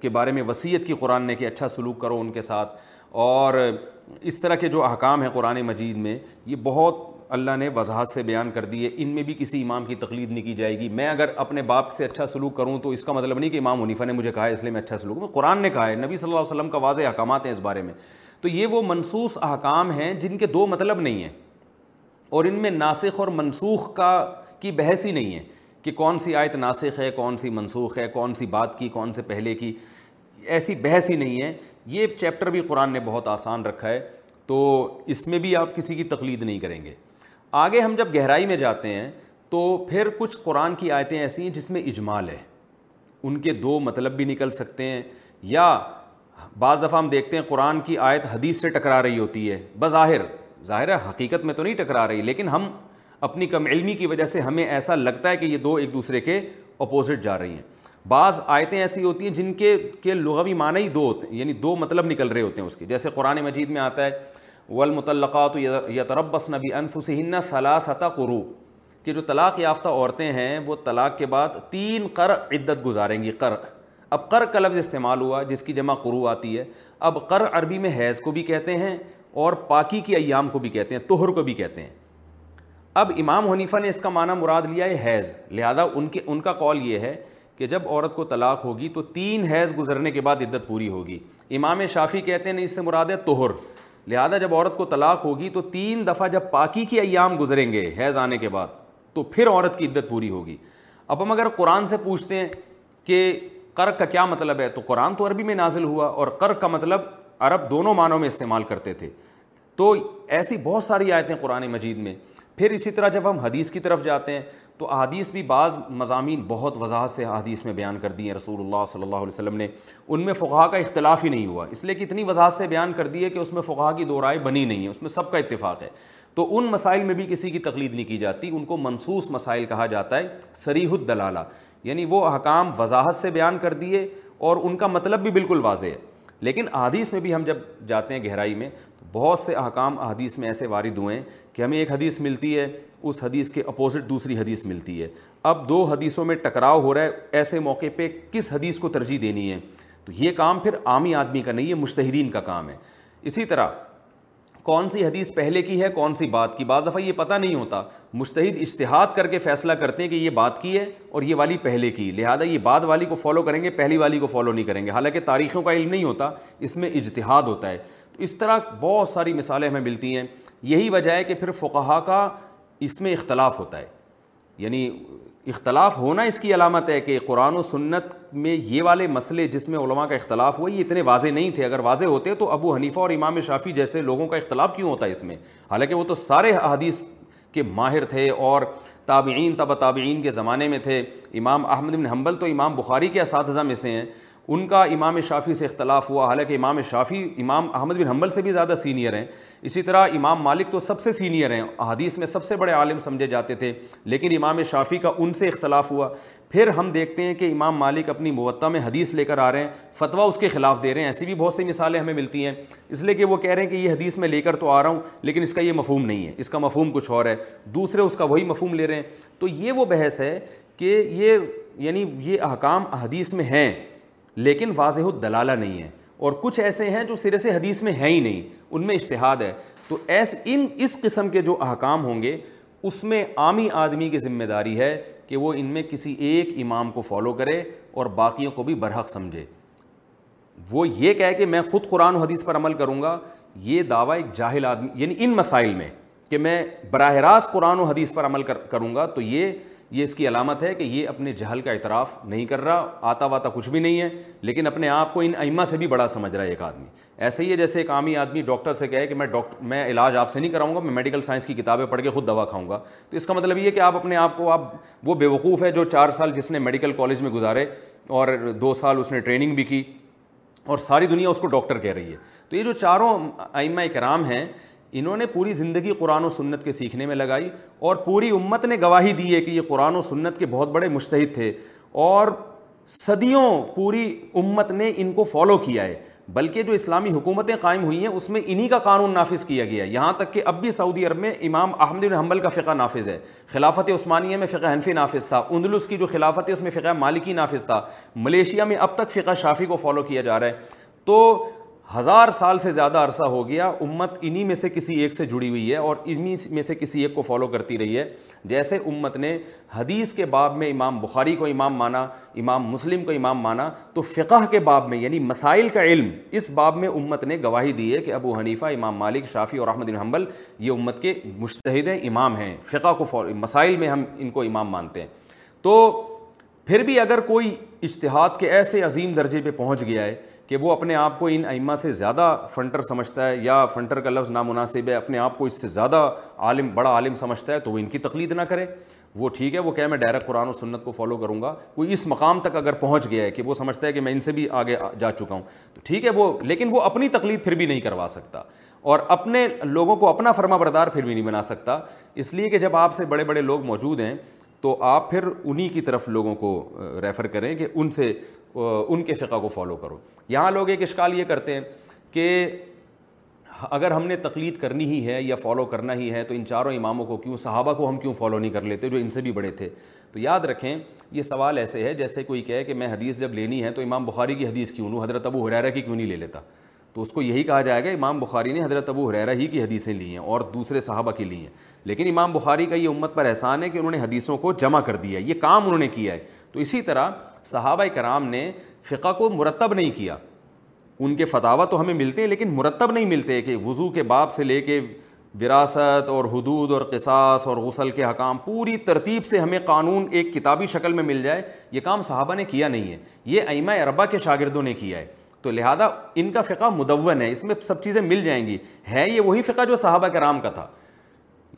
کے بارے میں وصیت کی قرآن نے کہ اچھا سلوک کرو ان کے ساتھ, اور اس طرح کے جو احکام ہیں قرآن مجید میں یہ بہت اللہ نے وضاحت سے بیان کر دیے. ان میں بھی کسی امام کی تقلید نہیں کی جائے گی. میں اگر اپنے باپ سے اچھا سلوک کروں تو اس کا مطلب نہیں کہ امام حنیفہ نے مجھے کہا ہے اس لیے میں اچھا سلوک کروں, قرآن نے کہا ہے, نبی صلی اللہ علیہ وسلم کا واضح احکامات ہیں اس بارے میں. تو یہ وہ منسوخ احکام ہیں جن کے دو مطلب نہیں ہیں, اور ان میں ناسخ اور منسوخ کی بحث ہی نہیں ہے کہ کون سی آیت ناسخ ہے, کون سی منسوخ ہے, کون سی بات کی, کون سے پہلے کی, ایسی بحث ہی نہیں ہے. یہ چیپٹر بھی قرآن نے بہت آسان رکھا ہے, تو اس میں بھی آپ کسی کی تقلید نہیں کریں گے. آگے ہم جب گہرائی میں جاتے ہیں تو پھر کچھ قرآن کی آیتیں ایسی ہیں جس میں اجمال ہے, ان کے دو مطلب بھی نکل سکتے ہیں, یا بعض دفعہ ہم دیکھتے ہیں قرآن کی آیت حدیث سے ٹکرا رہی ہوتی ہے بظاہر, ظاہر ہے حقیقت میں تو نہیں ٹکرا رہی, لیکن ہم اپنی کم علمی کی وجہ سے ہمیں ایسا لگتا ہے کہ یہ دو ایک دوسرے کے اپوزٹ جا رہی ہیں. بعض آیتیں ایسی ہوتی ہیں جن کے لغوی معنی ہی دو ہوتے ہیں, یعنی دو مطلب نکل رہے ہوتے ہیں اس کے. جیسے قرآن مجید میں آتا ہے والمطلقات یتربصن بانفسہن ثلاثۃ قروء, کہ جو طلاق یافتہ عورتیں ہیں وہ طلاق کے بعد 3 قرء عدت گزاریں گی. قرء, اب قرء کا لفظ استعمال ہوا جس کی جمع قروء آتی ہے. اب قرء عربی میں حیض کو بھی کہتے ہیں اور پاکی کی ایام کو بھی کہتے ہیں, طہر کو بھی کہتے ہیں. اب امام حنیفہ نے اس کا معنی مراد لیا ہے حیض, لہذا ان کا قول یہ ہے کہ جب عورت کو طلاق ہوگی تو 3 حیض گزرنے کے بعد عدت پوری ہوگی. امام شافعی کہتے ہیں اس سے مراد ہے طہر, لہذا جب عورت کو طلاق ہوگی تو 3 دفعہ جب پاکی کی ایام گزریں گے حیض آنے کے بعد تو پھر عورت کی عدت پوری ہوگی. اب ہم اگر قرآن سے پوچھتے ہیں کہ قرء کا کیا مطلب ہے, تو قرآن تو عربی میں نازل ہوا اور قرء کا مطلب عرب دونوں معنوں میں استعمال کرتے تھے. تو ایسی بہت ساری آیتیں قرآن مجید میں. پھر اسی طرح جب ہم حدیث کی طرف جاتے ہیں تو احادیث بھی بعض مضامین بہت وضاحت سے احادیث میں بیان کر دی ہیں, رسول اللہ صلی اللہ علیہ وسلم نے ان میں فقہا کا اختلاف ہی نہیں ہوا, اس لیے کہ اتنی وضاحت سے بیان کر دی ہے کہ اس میں فقہا کی دو رائے بنی نہیں ہے, اس میں سب کا اتفاق ہے. تو ان مسائل میں بھی کسی کی تقلید نہیں کی جاتی, ان کو منصوص مسائل کہا جاتا ہے, صریح الدلالہ. یعنی وہ احکام وضاحت سے بیان کر دیے اور ان کا مطلب بھی بالکل واضح ہے. لیکن احادیث میں بھی ہم جب جاتے ہیں گہرائی میں تو بہت سے احکام احادیث میں ایسے وارد ہوئے ہیں کہ ہمیں ایک حدیث ملتی ہے, اس حدیث کے اپوزٹ دوسری حدیث ملتی ہے, اب دو حدیثوں میں ٹکراؤ ہو رہا ہے, ایسے موقع پہ کس حدیث کو ترجیح دینی ہے. تو یہ کام پھر عامی آدمی کا نہیں, یہ مجتہدین کا کام ہے. اسی طرح کون سی حدیث پہلے کی ہے کون سی بات کی, بعض دفعہ یہ پتہ نہیں ہوتا, مجتہد اجتہاد کر کے فیصلہ کرتے ہیں کہ یہ بات کی ہے اور یہ والی پہلے کی, لہذا یہ بعد والی کو فالو کریں گے, پہلی والی کو فالو نہیں کریں گے. حالانکہ تاریخوں کا علم نہیں ہوتا, اس میں اجتہاد ہوتا ہے. تو اس طرح بہت ساری مثالیں ہمیں ملتی ہیں. یہی وجہ ہے کہ پھر فقہا کا اس میں اختلاف ہوتا ہے, یعنی اختلاف ہونا اس کی علامت ہے کہ قرآن و سنت میں یہ والے مسئلے جس میں علماء کا اختلاف ہوا یہ اتنے واضح نہیں تھے. اگر واضح ہوتے تو ابو حنیفہ اور امام شافعی جیسے لوگوں کا اختلاف کیوں ہوتا ہے اس میں؟ حالانکہ وہ تو سارے احادیث کے ماہر تھے اور تابعین تبع تابعین کے زمانے میں تھے. امام احمد بن حنبل تو امام بخاری کے اساتذہ میں سے ہیں, ان کا امام شافعی سے اختلاف ہوا, حالانکہ امام شافعی امام احمد بن حنبل سے بھی زیادہ سینئر ہیں. اسی طرح امام مالک تو سب سے سینئر ہیں, احادیث میں سب سے بڑے عالم سمجھے جاتے تھے, لیکن امام شافعی کا ان سے اختلاف ہوا. پھر ہم دیکھتے ہیں کہ امام مالک اپنی موطا میں حدیث لے کر آ رہے ہیں, فتویٰ اس کے خلاف دے رہے ہیں. ایسی بھی بہت سی مثالیں ہمیں ملتی ہیں, اس لیے کہ وہ کہہ رہے ہیں کہ یہ حدیث میں لے کر تو آ رہا ہوں لیکن اس کا یہ مفہوم نہیں ہے, اس کا مفہوم کچھ اور ہے, دوسرے اس کا وہی مفہوم لے رہے ہیں. تو یہ وہ بحث ہے کہ یہ یعنی یہ احکام احادیث میں ہیں لیکن واضح الدلالہ نہیں ہے, اور کچھ ایسے ہیں جو سرے سے حدیث میں ہیں ہی نہیں, ان میں اجتہاد ہے. تو اس قسم کے جو احکام ہوں گے اس میں عامی آدمی کی ذمہ داری ہے کہ وہ ان میں کسی ایک امام کو فالو کرے اور باقیوں کو بھی برحق سمجھے. وہ یہ کہے کہ میں خود قرآن و حدیث پر عمل کروں گا, یہ دعویٰ ایک جاہل آدمی, یعنی ان مسائل میں کہ میں براہ راست قرآن و حدیث پر عمل کروں گا, تو یہ اس کی علامت ہے کہ یہ اپنے جہل کا اعتراف نہیں کر رہا, آتا واتا کچھ بھی نہیں ہے, لیکن اپنے آپ کو ان ائمہ سے بھی بڑا سمجھ رہا ہے ایک آدمی. ایسے ہی ہے جیسے ایک عامی آدمی ڈاکٹر سے کہے کہ میں علاج آپ سے نہیں کراؤں گا, میں میڈیکل سائنس کی کتابیں پڑھ کے خود دوا کھاؤں گا. تو اس کا مطلب یہ ہے کہ آپ اپنے آپ کو وہ بے وقوف ہے جو 4 سال جس نے میڈیکل کالج میں گزارے اور 2 سال اس نے ٹریننگ بھی کی اور ساری دنیا اس کو ڈاکٹر کہہ رہی ہے. تو یہ جو چاروں ائمہ کرام ہیں, انہوں نے پوری زندگی قرآن و سنت کے سیکھنے میں لگائی اور پوری امت نے گواہی دی ہے کہ یہ قرآن و سنت کے بہت بڑے مجتہد تھے, اور صدیوں پوری امت نے ان کو فالو کیا ہے. بلکہ جو اسلامی حکومتیں قائم ہوئی ہیں اس میں انہی کا قانون نافذ کیا گیا ہے, یہاں تک کہ اب بھی سعودی عرب میں امام احمد بن حنبل کا فقہ نافذ ہے. خلافت عثمانیہ میں فقہ حنفی نافذ تھا, اندلس کی جو خلافت ہے اس میں فقہ مالکی نافذ تھا, ملیشیا میں اب تک فقہ شافعی کو فالو کیا جا رہا ہے. تو 1000 سال سے زیادہ عرصہ ہو گیا امت انہی میں سے کسی ایک سے جڑی ہوئی ہے اور انہی میں سے کسی ایک کو فالو کرتی رہی ہے. جیسے امت نے حدیث کے باب میں امام بخاری کو امام مانا, امام مسلم کو امام مانا, تو فقہ کے باب میں یعنی مسائل کا علم اس باب میں امت نے گواہی دی ہے کہ ابو حنیفہ, امام مالک, شافعی اور احمد بن حنبل یہ امت کے مجتہد امام ہیں. فقہ کو مسائل میں ہم ان کو امام مانتے ہیں. تو پھر بھی اگر کوئی اجتہاد کے ایسے عظیم درجے پہ پہنچ گیا ہے کہ وہ اپنے آپ کو ان ائمہ سے زیادہ فنٹر سمجھتا ہے, یا فنٹر کا لفظ نامناسب ہے, اپنے آپ کو اس سے زیادہ عالم بڑا عالم سمجھتا ہے, تو وہ ان کی تقلید نہ کرے. وہ ٹھیک ہے, وہ کہے میں ڈائریکٹ قرآن و سنت کو فالو کروں گا. کوئی اس مقام تک اگر پہنچ گیا ہے کہ وہ سمجھتا ہے کہ میں ان سے بھی آگے جا چکا ہوں تو ٹھیک ہے وہ, لیکن وہ اپنی تقلید پھر بھی نہیں کروا سکتا اور اپنے لوگوں کو اپنا فرما بردار پھر بھی نہیں بنا سکتا, اس لیے کہ جب آپ سے بڑے بڑے لوگ موجود ہیں تو آپ پھر انہی کی طرف لوگوں کو ریفر کریں کہ ان سے ان کے فقہ کو فالو کرو. یہاں لوگ ایک اشکال یہ کرتے ہیں کہ اگر ہم نے تقلید کرنی ہی ہے یا فالو کرنا ہی ہے تو ان چاروں اماموں کو کیوں, صحابہ کو ہم کیوں فالو نہیں کر لیتے جو ان سے بھی بڑے تھے. تو یاد رکھیں یہ سوال ایسے ہے جیسے کوئی کہے کہ میں حدیث جب لینی ہے تو امام بخاری کی حدیث کیوں لوں, حضرت ابو ہریرہ کی کیوں نہیں لے لیتا. تو اس کو یہی کہا جائے گا امام بخاری نے حضرت ابو ہریرہ ہی کی حدیثیں لی ہیں اور دوسرے صحابہ کی لی ہیں. لیکن امام بخاری کا یہ امت پر احسان ہے کہ انہوں نے حدیثوں کو جمع کر دیا, یہ کام انہوں نے کیا ہے. تو اسی طرح صحابہ کرام نے فقہ کو مرتب نہیں کیا, ان کے فتاویٰ تو ہمیں ملتے ہیں لیکن مرتب نہیں ملتے کہ وضو کے باب سے لے کے وراثت اور حدود اور قصاص اور غسل کے حکام پوری ترتیب سے ہمیں قانون ایک کتابی شکل میں مل جائے. یہ کام صحابہ نے کیا نہیں ہے, یہ ائمہ اربعہ کے شاگردوں نے کیا ہے. تو لہذا ان کا فقہ مدون ہے, اس میں سب چیزیں مل جائیں گی. ہے یہ وہی فقہ جو صحابہ کرام کا تھا,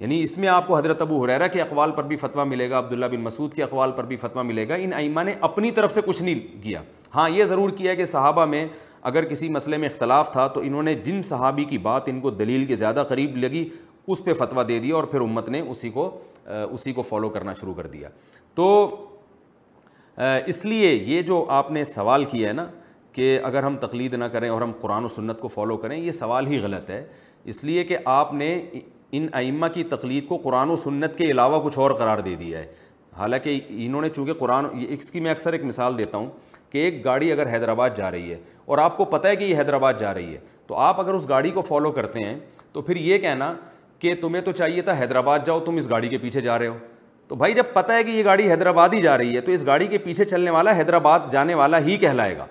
یعنی اس میں آپ کو حضرت ابو ہریرہ کے اقوال پر بھی فتویٰ ملے گا, عبداللہ بن مسعود کے اقوال پر بھی فتویٰ ملے گا. ان ائمہ نے اپنی طرف سے کچھ نہیں کیا. ہاں یہ ضرور کیا کہ صحابہ میں اگر کسی مسئلے میں اختلاف تھا تو انہوں نے جن صحابی کی بات ان کو دلیل کے زیادہ قریب لگی اس پہ فتویٰ دے دیا اور پھر امت نے اسی کو فالو کرنا شروع کر دیا. تو اس لیے یہ جو آپ نے سوال کیا ہے نا کہ اگر ہم تقلید نہ کریں اور ہم قرآن و سنت کو فالو کریں, یہ سوال ہی غلط ہے, اس لیے کہ آپ نے ان ائمہ کی تقلید کو قرآن و سنت کے علاوہ کچھ اور قرار دے دیا ہے. حالانکہ انہوں نے چونکہ قرآن, اس کی میں اکثر ایک مثال دیتا ہوں کہ ایک گاڑی اگر حیدرآباد جا رہی ہے اور آپ کو پتہ ہے کہ یہ حیدرآباد جا رہی ہے, تو آپ اگر اس گاڑی کو فالو کرتے ہیں تو پھر یہ کہنا کہ تمہیں تو چاہیے تھا حیدرآباد جاؤ, تم اس گاڑی کے پیچھے جا رہے ہو, تو بھائی جب پتہ ہے کہ یہ گاڑی حیدرآباد ہی جا رہی ہے تو اس گاڑی کے پیچھے چلنے والا حیدرآباد جانے والا ہی کہلائے گا.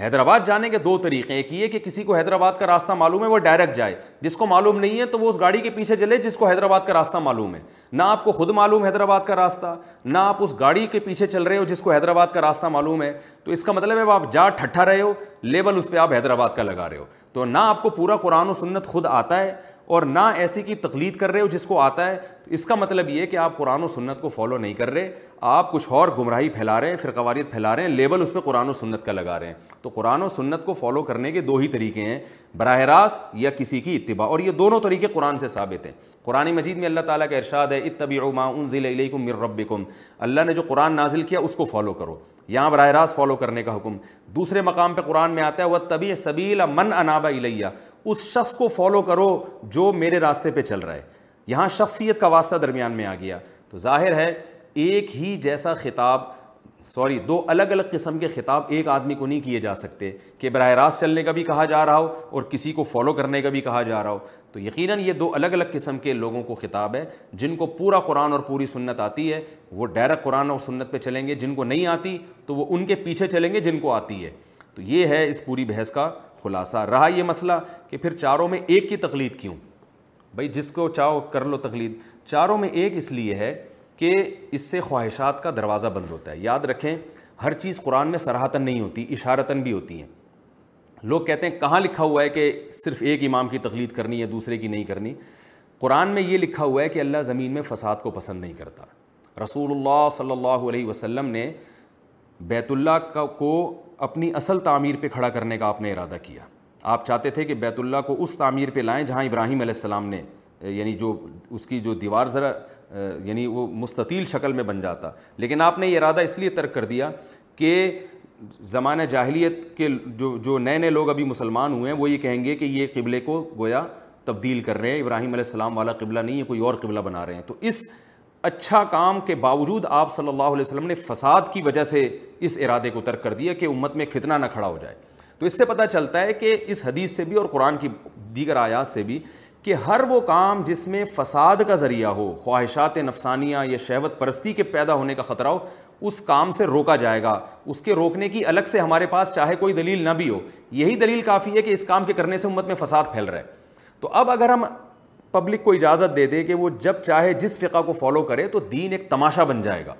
حیدرآباد جانے کے دو طریقے, ایک یہ کہ کسی کو حیدرآباد کا راستہ معلوم ہے وہ ڈائریکٹ جائے, جس کو معلوم نہیں ہے تو وہ اس گاڑی کے پیچھے چلے جس کو حیدرآباد کا راستہ معلوم ہے. نہ آپ کو خود معلوم حیدرآباد کا راستہ, نہ آپ اس گاڑی کے پیچھے چل رہے ہو جس کو حیدرآباد کا راستہ معلوم ہے, تو اس کا مطلب ہے آپ جا ٹھٹھا رہے ہو, لیبل اس پہ آپ حیدرآباد کا لگا رہے ہو. تو نہ آپ کو پورا قرآن و سنت خود آتا ہے اور نہ ایسی کی تقلید کر رہے ہو جس کو آتا ہے, اس کا مطلب یہ کہ آپ قرآن و سنت کو فالو نہیں کر رہے, آپ کچھ اور گمراہی پھیلا رہے ہیں, فرقہ واریت پھیلا رہے ہیں, لیبل اس پہ قرآن و سنت کا لگا رہے ہیں. تو قرآن و سنت کو فالو کرنے کے دو ہی طریقے ہیں, براہ راست یا کسی کی اتباع, اور یہ دونوں طریقے قرآن سے ثابت ہیں. قرآن مجید میں اللہ تعالیٰ کا ارشاد ہے اتبعوا ما انزل الیکم من ربکم, اللہ نے جو قرآن نازل کیا اس کو فالو کرو, یہاں براہ راست فالو کرنے کا حکم. دوسرے مقام پہ قرآن میں آتا ہے واتبع سبیل من اناب الیہ, اس شخص کو فالو کرو جو میرے راستے پہ چل رہا ہے, یہاں شخصیت کا واسطہ درمیان میں آ گیا. تو ظاہر ہے ایک ہی جیسا خطاب, دو الگ الگ قسم کے خطاب ایک آدمی کو نہیں کیے جا سکتے کہ براہ راست چلنے کا بھی کہا جا رہا ہو اور کسی کو فالو کرنے کا بھی کہا جا رہا ہو. تو یقیناً یہ دو الگ الگ قسم کے لوگوں کو خطاب ہے, جن کو پورا قرآن اور پوری سنت آتی ہے وہ ڈائریکٹ قرآن اور سنت پہ چلیں گے, جن کو نہیں آتی تو وہ ان کے پیچھے چلیں گے جن کو آتی ہے. تو یہ ہے اس پوری بحث کا خلاصہ. رہا یہ مسئلہ کہ پھر چاروں میں ایک کی تقلید کیوں؟ بھائی جس کو چاہو کر لو تقلید, چاروں میں ایک اس لیے ہے کہ اس سے خواہشات کا دروازہ بند ہوتا ہے. یاد رکھیں ہر چیز قرآن میں صراحتاً نہیں ہوتی, اشارتاً بھی ہوتی ہیں. لوگ کہتے ہیں کہاں لکھا ہوا ہے کہ صرف ایک امام کی تقلید کرنی ہے دوسرے کی نہیں کرنی. قرآن میں یہ لکھا ہوا ہے کہ اللہ زمین میں فساد کو پسند نہیں کرتا. رسول اللہ صلی اللہ علیہ وسلم نے بیت اللہ کو اپنی اصل تعمیر پہ کھڑا کرنے کا آپ نے ارادہ کیا. آپ چاہتے تھے کہ بیت اللہ کو اس تعمیر پہ لائیں جہاں ابراہیم علیہ السلام نے, یعنی جو اس کی جو دیوار ذرا یعنی وہ مستطیل شکل میں بن جاتا, لیکن آپ نے یہ ارادہ اس لیے ترک کر دیا کہ زمانہ جاہلیت کے جو نئے نئے لوگ ابھی مسلمان ہوئے ہیں وہ یہ کہیں گے کہ یہ قبلے کو گویا تبدیل کر رہے ہیں, ابراہیم علیہ السلام والا قبلہ نہیں ہے کوئی اور قبلہ بنا رہے ہیں. تو اس اچھا کام کے باوجود آپ صلی اللہ علیہ وسلم نے فساد کی وجہ سے اس ارادے کو ترک کر دیا کہ امت میں ایک فتنہ نہ کھڑا ہو جائے. تو اس سے پتہ چلتا ہے کہ اس حدیث سے بھی اور قرآن کی دیگر آیات سے بھی کہ ہر وہ کام جس میں فساد کا ذریعہ ہو, خواہشات نفسانیہ یا شہوت پرستی کے پیدا ہونے کا خطرہ ہو, اس کام سے روکا جائے گا. اس کے روکنے کی الگ سے ہمارے پاس چاہے کوئی دلیل نہ بھی ہو, یہی دلیل کافی ہے کہ اس کام کے کرنے سے امت میں فساد پھیل رہا ہے. تو اب اگر ہم پبلک کو اجازت دے دیں کہ وہ جب چاہے جس فقہ کو فالو کرے تو دین ایک تماشا بن جائے گا.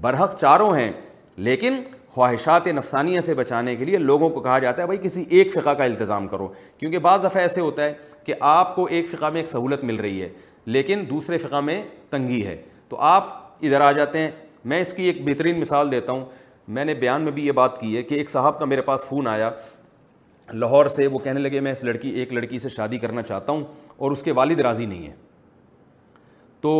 برحق چاروں ہیں, لیکن خواہشات نفسانیہ سے بچانے کے لیے لوگوں کو کہا جاتا ہے بھائی کسی ایک فقہ کا التزام کرو, کیونکہ بعض دفعہ ایسے ہوتا ہے کہ آپ کو ایک فقہ میں ایک سہولت مل رہی ہے لیکن دوسرے فقہ میں تنگی ہے, تو آپ ادھر آ جاتے ہیں. میں اس کی ایک بہترین مثال دیتا ہوں, میں نے بیان میں بھی یہ بات کی ہے کہ ایک صاحب کا میرے پاس فون آیا لاہور سے, وہ کہنے لگے میں اس ایک لڑکی سے شادی کرنا چاہتا ہوں اور اس کے والد راضی نہیں ہیں. تو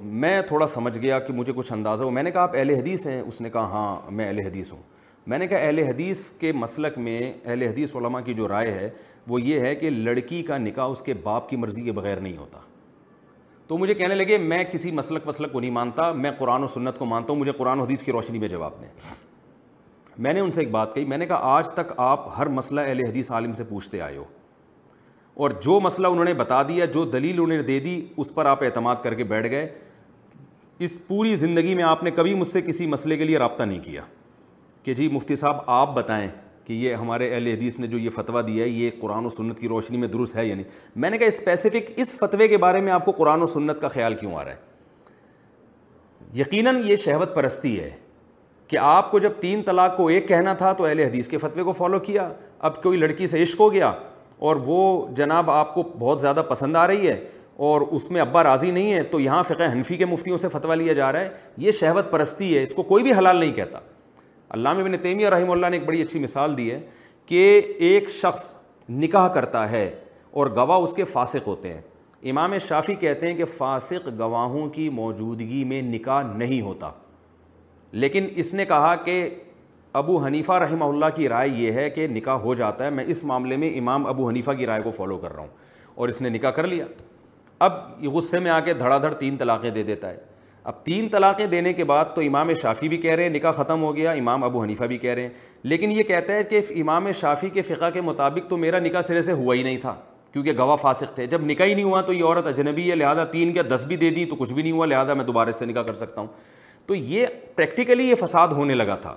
میں تھوڑا سمجھ گیا کہ مجھے کچھ اندازہ ہو, میں نے کہا آپ اہل حدیث ہیں؟ اس نے کہا ہاں میں اہل حدیث ہوں. میں نے کہا اہل حدیث کے مسلک میں اہل حدیث علماء کی جو رائے ہے وہ یہ ہے کہ لڑکی کا نکاح اس کے باپ کی مرضی کے بغیر نہیں ہوتا. تو مجھے کہنے لگے میں کسی مسلک کو نہیں مانتا, میں قرآن و سنت کو مانتا ہوں, مجھے قرآن و حدیث کی روشنی میں جواب دیں. میں نے ان سے ایک بات کہی, میں نے کہا آج تک آپ ہر مسئلہ اہل حدیث عالم سے پوچھتے آئے ہو اور جو مسئلہ انہوں نے بتا دیا, جو دلیل انہوں نے دے دی اس پر آپ اعتماد کر کے بیٹھ گئے. اس پوری زندگی میں آپ نے کبھی مجھ سے کسی مسئلے کے لیے رابطہ نہیں کیا کہ جی مفتی صاحب آپ بتائیں کہ یہ ہمارے اہل حدیث نے جو یہ فتویٰ دیا ہے یہ قرآن و سنت کی روشنی میں درست ہے یا نہیں. میں نے کہا اسپیسیفک اس فتوے کے بارے میں آپ کو قرآن و سنت کا خیال کیوں آ رہا ہے؟ یقیناً یہ شہوت پرستی ہے کہ آپ کو جب 3 طلاق کو ایک کہنا تھا تو اہل حدیث کے فتوے کو فالو کیا. اب کوئی لڑکی سے عشق ہو گیا اور وہ جناب آپ کو بہت زیادہ پسند آ رہی ہے اور اس میں ابا راضی نہیں ہے, تو یہاں فقہ حنفی کے مفتیوں سے فتویٰ لیا جا رہا ہے. یہ شہوت پرستی ہے, اس کو کوئی بھی حلال نہیں کہتا. علامہ ابن تیمیہ رحمہ اللہ نے ایک بڑی اچھی مثال دی ہے کہ ایک شخص نکاح کرتا ہے اور گواہ اس کے فاسق ہوتے ہیں. امام شافعی کہتے ہیں کہ فاسق گواہوں کی موجودگی میں نکاح نہیں ہوتا. لیکن اس نے کہا کہ ابو حنیفہ رحمہ اللہ کی رائے یہ ہے کہ نکاح ہو جاتا ہے، میں اس معاملے میں امام ابو حنیفہ کی رائے کو فالو کر رہا ہوں، اور اس نے نکاح کر لیا. اب غصے میں آ کے دھڑا دھڑ 3 طلاقیں دے دیتا ہے. اب 3 طلاقیں دینے کے بعد تو امام شافعی بھی کہہ رہے ہیں نکاح ختم ہو گیا، امام ابو حنیفہ بھی کہہ رہے ہیں، لیکن یہ کہتا ہے کہ امام شافعی کے فقہ کے مطابق تو میرا نکاح سرے سے ہوا ہی نہیں تھا کیونکہ گواہ فاسق تھے، جب نکاح ہی نہیں ہوا تو یہ عورت اجنبی ہے، لہٰذا 3 کیا 10 بھی دے دی تو کچھ بھی نہیں ہوا، لہٰذا میں دوبارہ سے نکاح کر سکتا ہوں. تو یہ پریکٹیکلی یہ فساد ہونے لگا تھا،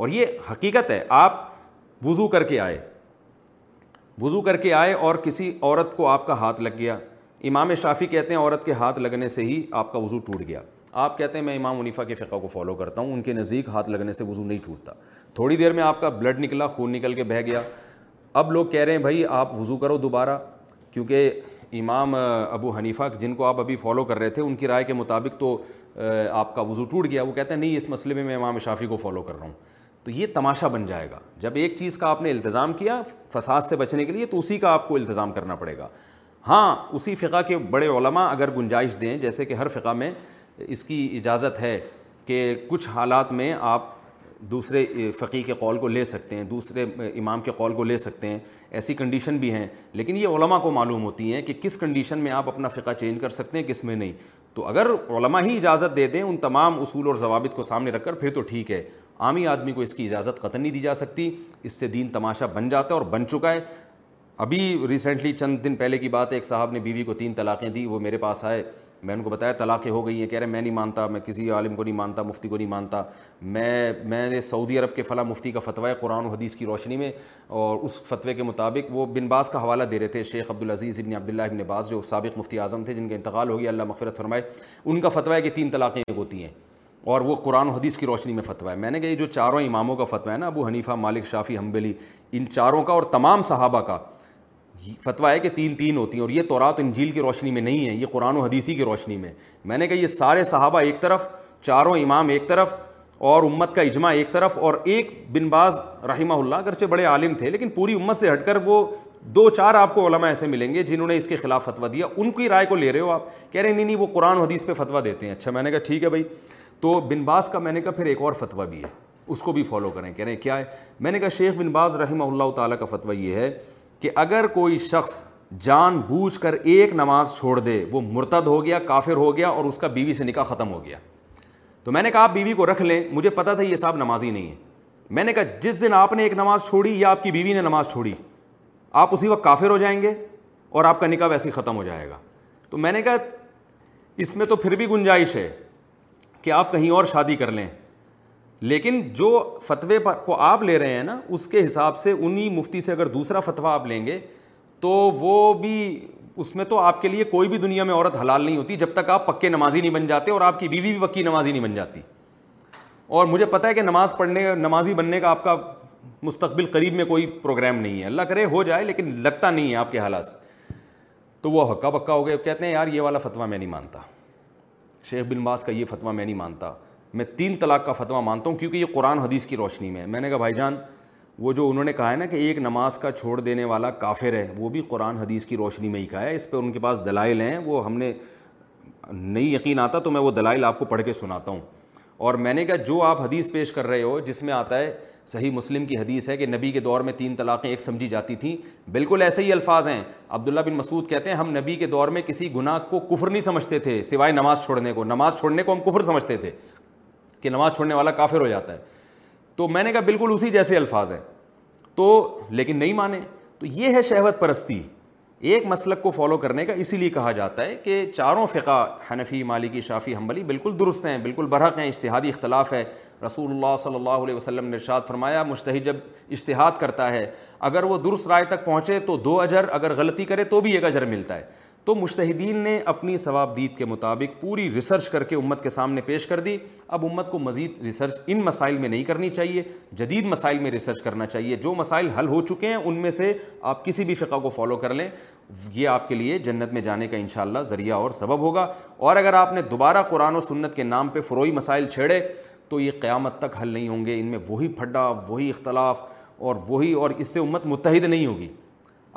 اور یہ حقیقت ہے. آپ وضو کر کے آئے اور کسی عورت کو آپ کا ہاتھ لگ گیا، امام شافعی کہتے ہیں عورت کے ہاتھ لگنے سے ہی آپ کا وضو ٹوٹ گیا. آپ کہتے ہیں میں امام حنیفہ کے فقہ کو فالو کرتا ہوں، ان کے نزدیک ہاتھ لگنے سے وضو نہیں ٹوٹتا. تھوڑی دیر میں آپ کا بلڈ نکلا، خون نکل کے بہہ گیا. اب لوگ کہہ رہے ہیں بھائی آپ وضو کرو دوبارہ، کیونکہ امام ابو حنیفہ جن کو آپ ابھی فالو کر رہے تھے ان کی رائے کے مطابق تو آپ کا وضو ٹوٹ گیا. وہ کہتے ہیں نہیں، اس مسئلے میں امام شافعی کو فالو کر رہا ہوں. تو یہ تماشا بن جائے گا. جب ایک چیز کا آپ نے التزام کیا فساد سے بچنے کے لیے تو اسی کا آپ کو التزام کرنا پڑے گا. ہاں، اسی فقہ کے بڑے علماء اگر گنجائش دیں، جیسے کہ ہر فقہ میں اس کی اجازت ہے کہ کچھ حالات میں آپ دوسرے فقی کے قول کو لے سکتے ہیں، دوسرے امام کے قول کو لے سکتے ہیں، ایسی کنڈیشن بھی ہیں، لیکن یہ علماء کو معلوم ہوتی ہیں کہ کس کنڈیشن میں آپ اپنا فقہ چینج کر سکتے ہیں، کس میں نہیں. تو اگر علماء ہی اجازت دے دیں ان تمام اصول اور ضوابط کو سامنے رکھ کر، پھر تو ٹھیک ہے. عامی آدمی کو اس کی اجازت قطعی نہیں دی جا سکتی. اس سے دین تماشا بن جاتا ہے اور بن چکا ہے. ابھی ریسنٹلی چند دن پہلے کی بات ہے، ایک صاحب نے بیوی کو 3 طلاقیں دی. وہ میرے پاس آئے، میں ان کو بتایا طلاقیں ہو گئی ہیں. کہہ رہے میں نہیں مانتا، میں کسی عالم کو نہیں مانتا، مفتی کو نہیں مانتا، میں نے سعودی عرب کے فلاں مفتی کا فتویٰ ہے قرآن و حدیث کی روشنی میں، اور اس فتوے کے مطابق وہ بن باز کا حوالہ دے رہے تھے، شیخ عبدالعزیز ابن عبداللہ ابن باز جو سابق مفتی اعظم تھے جن کا انتقال ہو گیا، اللہ مغفرت فرمائے. ان کا فتویٰ ہے کہ 3 طلاقیں ہوتی ہیں، اور وہ قرآن و حدیث کی روشنی میں فتویٰ ہے. میں نے کہا یہ جو 4 اماموں کا فتویٰ ہے نا، ابو حنیفہ، مالک، شافعی، حنبلی، ان 4 کا اور تمام صحابہ کا فتویٰ ہے کہ 3 ہوتی ہیں، اور یہ تورات انجیل کی روشنی میں نہیں ہے، یہ قرآن و حدیثی کی روشنی میں. میں نے کہا یہ سارے صحابہ ایک طرف، 4 امام ایک طرف، اور امت کا اجماع ایک طرف، اور ایک بن باز رحمہ اللہ اگرچہ بڑے عالم تھے لیکن پوری امت سے ہٹ کر وہ 2-4 آپ کو علماء ایسے ملیں گے جنہوں نے اس کے خلاف فتویٰ دیا. ان کی رائے کو لے رہے ہو آپ. کہہ رہے ہیں نہیں وہ قرآن و حدیث پہ فتویٰ دیتے ہیں. اچھا، میں نے کہا ٹھیک ہے بھائی. تو بن باز کا میں نے کہا پھر ایک اور فتویٰ بھی ہے، اس کو بھی فالو کریں. کہہ رہے ہیں کیا ہے؟ میں نے کہا شیخ بن باز رحمہ اللہ تعالیٰ کا فتویٰ یہ ہے کہ اگر کوئی شخص جان بوجھ کر ایک نماز چھوڑ دے وہ مرتد ہو گیا، کافر ہو گیا، اور اس کا بیوی سے نکاح ختم ہو گیا. تو میں نے کہا آپ بیوی کو رکھ لیں. مجھے پتا تھا یہ صاحب نمازی نہیں ہے. میں نے کہا جس دن آپ نے ایک نماز چھوڑی یا آپ کی بیوی نے نماز چھوڑی آپ اسی وقت کافر ہو جائیں گے اور آپ کا نکاح ویسے ہی ختم ہو جائے گا. تو میں نے کہا اس میں تو پھر بھی گنجائش ہے کہ آپ کہیں اور شادی کر لیں، لیکن جو فتوے کو آپ لے رہے ہیں نا اس کے حساب سے انہی مفتی سے اگر دوسرا فتویٰ آپ لیں گے تو وہ بھی اس میں تو آپ کے لیے کوئی بھی دنیا میں عورت حلال نہیں ہوتی جب تک آپ پکے نمازی نہیں بن جاتے، اور آپ کی بیوی بھی پکی نمازی نہیں بن جاتی. اور مجھے پتہ ہے کہ نماز پڑھنے، نمازی بننے کا آپ کا مستقبل قریب میں کوئی پروگرام نہیں ہے، اللہ کرے ہو جائے، لیکن لگتا نہیں ہے آپ کے حالات سے. تو وہ ہکا بکا ہو گئے، کہتے ہیں یار یہ والا فتویٰ میں نہیں مانتا، شیخ بن باز کا یہ فتویٰ میں نہیں مانتا، میں 3 طلاق کا فتویٰ مانتا ہوں کیونکہ یہ قرآن حدیث کی روشنی میں ہے. میں نے کہا بھائی جان وہ جو انہوں نے کہا ہے نا کہ ایک نماز کا چھوڑ دینے والا کافر ہے، وہ بھی قرآن حدیث کی روشنی میں ہی کہا ہے. اس پہ ان کے پاس دلائل ہیں، وہ ہم نے نہیں یقین آتا تو میں وہ دلائل آپ کو پڑھ کے سناتا ہوں. اور میں نے کہا جو آپ حدیث پیش کر رہے ہو جس میں آتا ہے، صحیح مسلم کی حدیث ہے کہ نبی کے دور میں 3 طلاقیں ایک سمجھی جاتی تھیں، بالکل ایسے ہی الفاظ ہیں. عبداللہ بن مسعود کہتے ہیں ہم نبی کے دور میں کسی گناہ کو کفر نہیں سمجھتے تھے سوائے نماز چھوڑنے کو، نماز چھوڑنے کو ہم کفر سمجھتے تھے کہ نماز چھوڑنے والا کافر ہو جاتا ہے. تو میں نے کہا بالکل اسی جیسے الفاظ ہیں. تو لیکن نہیں مانے. تو یہ ہے شہوت پرستی، ایک مسلک کو فالو کرنے کا. اسی لیے کہا جاتا ہے کہ 4 فقہ حنفی، مالکی، شافعی، حنبلی بالکل درست ہیں، بالکل برحق ہیں. اجتہادی اختلاف ہے. رسول اللہ صلی اللہ علیہ وسلم نے ارشاد فرمایا مجتہد جب اجتہاد کرتا ہے اگر وہ درست رائے تک پہنچے تو 2 اجر، اگر غلطی کرے تو بھی 1 اجر ملتا ہے. تو مجتہدین نے اپنی ثواب دید کے مطابق پوری ریسرچ کر کے امت کے سامنے پیش کر دی. اب امت کو مزید ریسرچ ان مسائل میں نہیں کرنی چاہیے، جدید مسائل میں ریسرچ کرنا چاہیے. جو مسائل حل ہو چکے ہیں ان میں سے آپ کسی بھی فقہ کو فالو کر لیں، یہ آپ کے لیے جنت میں جانے کا انشاءاللہ ذریعہ اور سبب ہوگا. اور اگر آپ نے دوبارہ قرآن و سنت کے نام پہ فروئی مسائل چھیڑے تو یہ قیامت تک حل نہیں ہوں گے. ان میں وہی پھڈا، وہی اختلاف اور اس سے امت متحد نہیں ہوگی.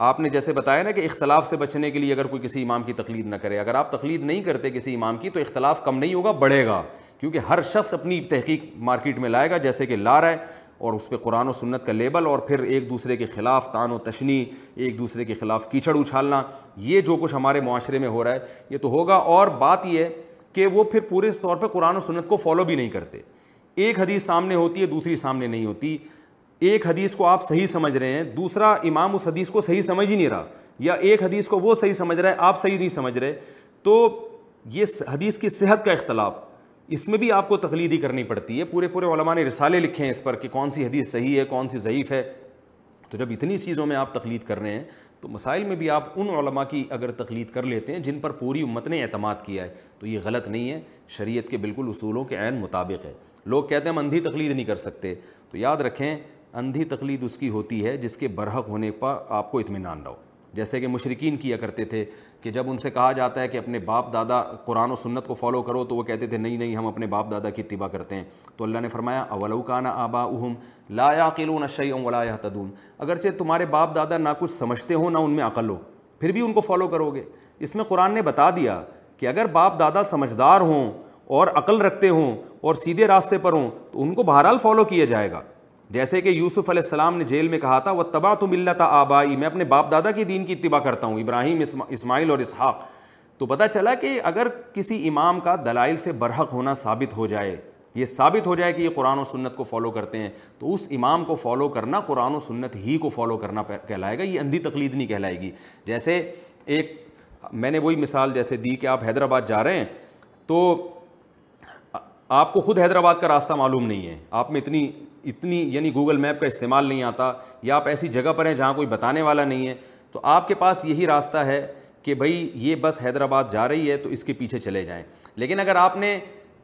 آپ نے جیسے بتایا نا کہ اختلاف سے بچنے کے لیے اگر کوئی کسی امام کی تقلید نہ کرے، اگر آپ تقلید نہیں کرتے کسی امام کی تو اختلاف کم نہیں ہوگا، بڑھے گا. کیونکہ ہر شخص اپنی تحقیق مارکیٹ میں لائے گا جیسے کہ لا رہا ہے، اور اس پہ قرآن و سنت کا لیبل، اور پھر ایک دوسرے کے خلاف طعن و تشنی، ایک دوسرے کے خلاف کیچڑ اچھالنا، یہ جو کچھ ہمارے معاشرے میں ہو رہا ہے یہ تو ہوگا. اور بات یہ ہے کہ وہ پھر پورے طور پہ قرآن و سنت کو فالو بھی نہیں کرتے. ایک حدیث سامنے ہوتی ہے، دوسری سامنے نہیں ہوتی. ایک حدیث کو آپ صحیح سمجھ رہے ہیں، دوسرا امام اس حدیث کو صحیح سمجھ ہی نہیں رہا، یا ایک حدیث کو وہ صحیح سمجھ رہا ہے، آپ صحیح نہیں سمجھ رہے. تو یہ حدیث کی صحت کا اختلاف، اس میں بھی آپ کو تقلید ہی کرنی پڑتی ہے. پورے علماء نے رسالے لکھے ہیں اس پر کہ کون سی حدیث صحیح ہے، کون سی ضعیف ہے. تو جب اتنی چیزوں میں آپ تقلید کر رہے ہیں تو مسائل میں بھی آپ ان علماء کی اگر تقلید کر لیتے ہیں جن پر پوری امت نے اعتماد کیا ہے تو یہ غلط نہیں ہے، شریعت کے بالکل اصولوں کے عین مطابق ہے. لوگ کہتے ہیں ہم اندھی تقلید نہیں کر سکتے، تو یاد رکھیں اندھی تقلید اس کی ہوتی ہے جس کے برحق ہونے پر آپ کو اطمینان رہو. جیسے کہ مشرکین کیا کرتے تھے کہ جب ان سے کہا جاتا ہے کہ اپنے باپ دادا قرآن و سنت کو فالو کرو تو وہ کہتے تھے نہیں ہم اپنے باپ دادا کی اتباع کرتے ہیں. تو اللہ نے فرمایا اولو کان آباؤہم لا یعقلون شیئا ولا یہتدون، اگرچہ تمہارے باپ دادا نہ کچھ سمجھتے ہو نہ ان میں عقل ہو پھر بھی ان کو فالو کرو گے. اس میں قرآن نے بتا دیا کہ اگر باپ دادا سمجھدار ہوں اور عقل رکھتے ہوں اور سیدھے راستے پر ہوں تو ان کو بہرحال فالو کیا جائے گا. جیسے کہ یوسف علیہ السلام نے جیل میں کہا تھا واتبعت ملۃ آبائی، میں اپنے باپ دادا کی دین کی اتباع کرتا ہوں، ابراہیم، اسماعیل اور اسحاق. تو پتہ چلا کہ اگر کسی امام کا دلائل سے برحق ہونا ثابت ہو جائے، یہ ثابت ہو جائے کہ یہ قرآن و سنت کو فالو کرتے ہیں، تو اس امام کو فالو کرنا قرآن و سنت ہی کو فالو کرنا کہلائے گا، یہ اندھی تقلید نہیں کہلائے گی. جیسے ایک میں نے وہی مثال جیسے دی کہ آپ حیدرآباد جا رہے ہیں تو آپ کو خود حیدرآباد کا راستہ معلوم نہیں ہے، آپ میں اتنی یعنی گوگل میپ کا استعمال نہیں آتا، یا آپ ایسی جگہ پر ہیں جہاں کوئی بتانے والا نہیں ہے، تو آپ کے پاس یہی راستہ ہے کہ بھائی یہ بس حیدرآباد جا رہی ہے تو اس کے پیچھے چلے جائیں. لیکن اگر آپ نے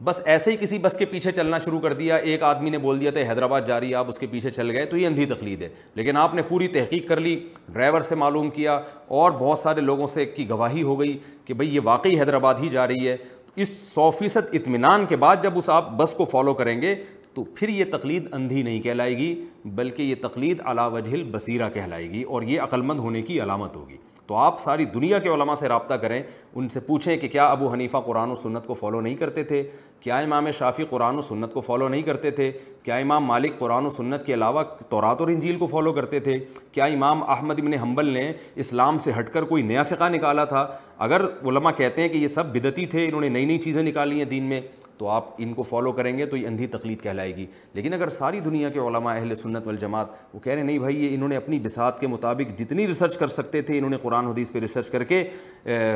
بس ایسے ہی کسی بس کے پیچھے چلنا شروع کر دیا، ایک آدمی نے بول دیا تھا حیدرآباد جا رہی ہے، آپ اس کے پیچھے چل گئے، تو یہ اندھی تقلید ہے. لیکن آپ نے پوری تحقیق کر لی، ڈرائیور سے معلوم کیا اور بہت سارے لوگوں سے کی گواہی ہو گئی کہ بھائی یہ واقعی حیدرآباد ہی جا رہی ہے. اس 100% اطمینان کے بعد جب اس آپ بس کو فالو کریں گے تو پھر یہ تقلید اندھی نہیں کہلائے گی بلکہ یہ تقلید علی وجہ البصیرہ کہلائے گی، اور یہ عقلمند ہونے کی علامت ہوگی. تو آپ ساری دنیا کے علماء سے رابطہ کریں، ان سے پوچھیں کہ کیا ابو حنیفہ قرآن و سنت کو فالو نہیں کرتے تھے، کیا امام شافعی قرآن و سنت کو فالو نہیں کرتے تھے، کیا امام مالک قرآن و سنت کے علاوہ تورات اور انجیل کو فالو کرتے تھے، کیا امام احمد ابن حنبل نے اسلام سے ہٹ کر کوئی نیا فقہ نکالا تھا. اگر علماء کہتے ہیں کہ یہ سب بدعتی تھے، انہوں نے نئی چیزیں نکالی ہیں دین میں، تو آپ ان کو فالو کریں گے تو یہ اندھی تقلید کہلائے گی. لیکن اگر ساری دنیا کے علماء اہل سنت والجماعت وہ کہہ رہے ہیں نہیں بھائی یہ انہوں نے اپنی بساط کے مطابق جتنی ریسرچ کر سکتے تھے انہوں نے قرآن حدیث پہ ریسرچ کر کے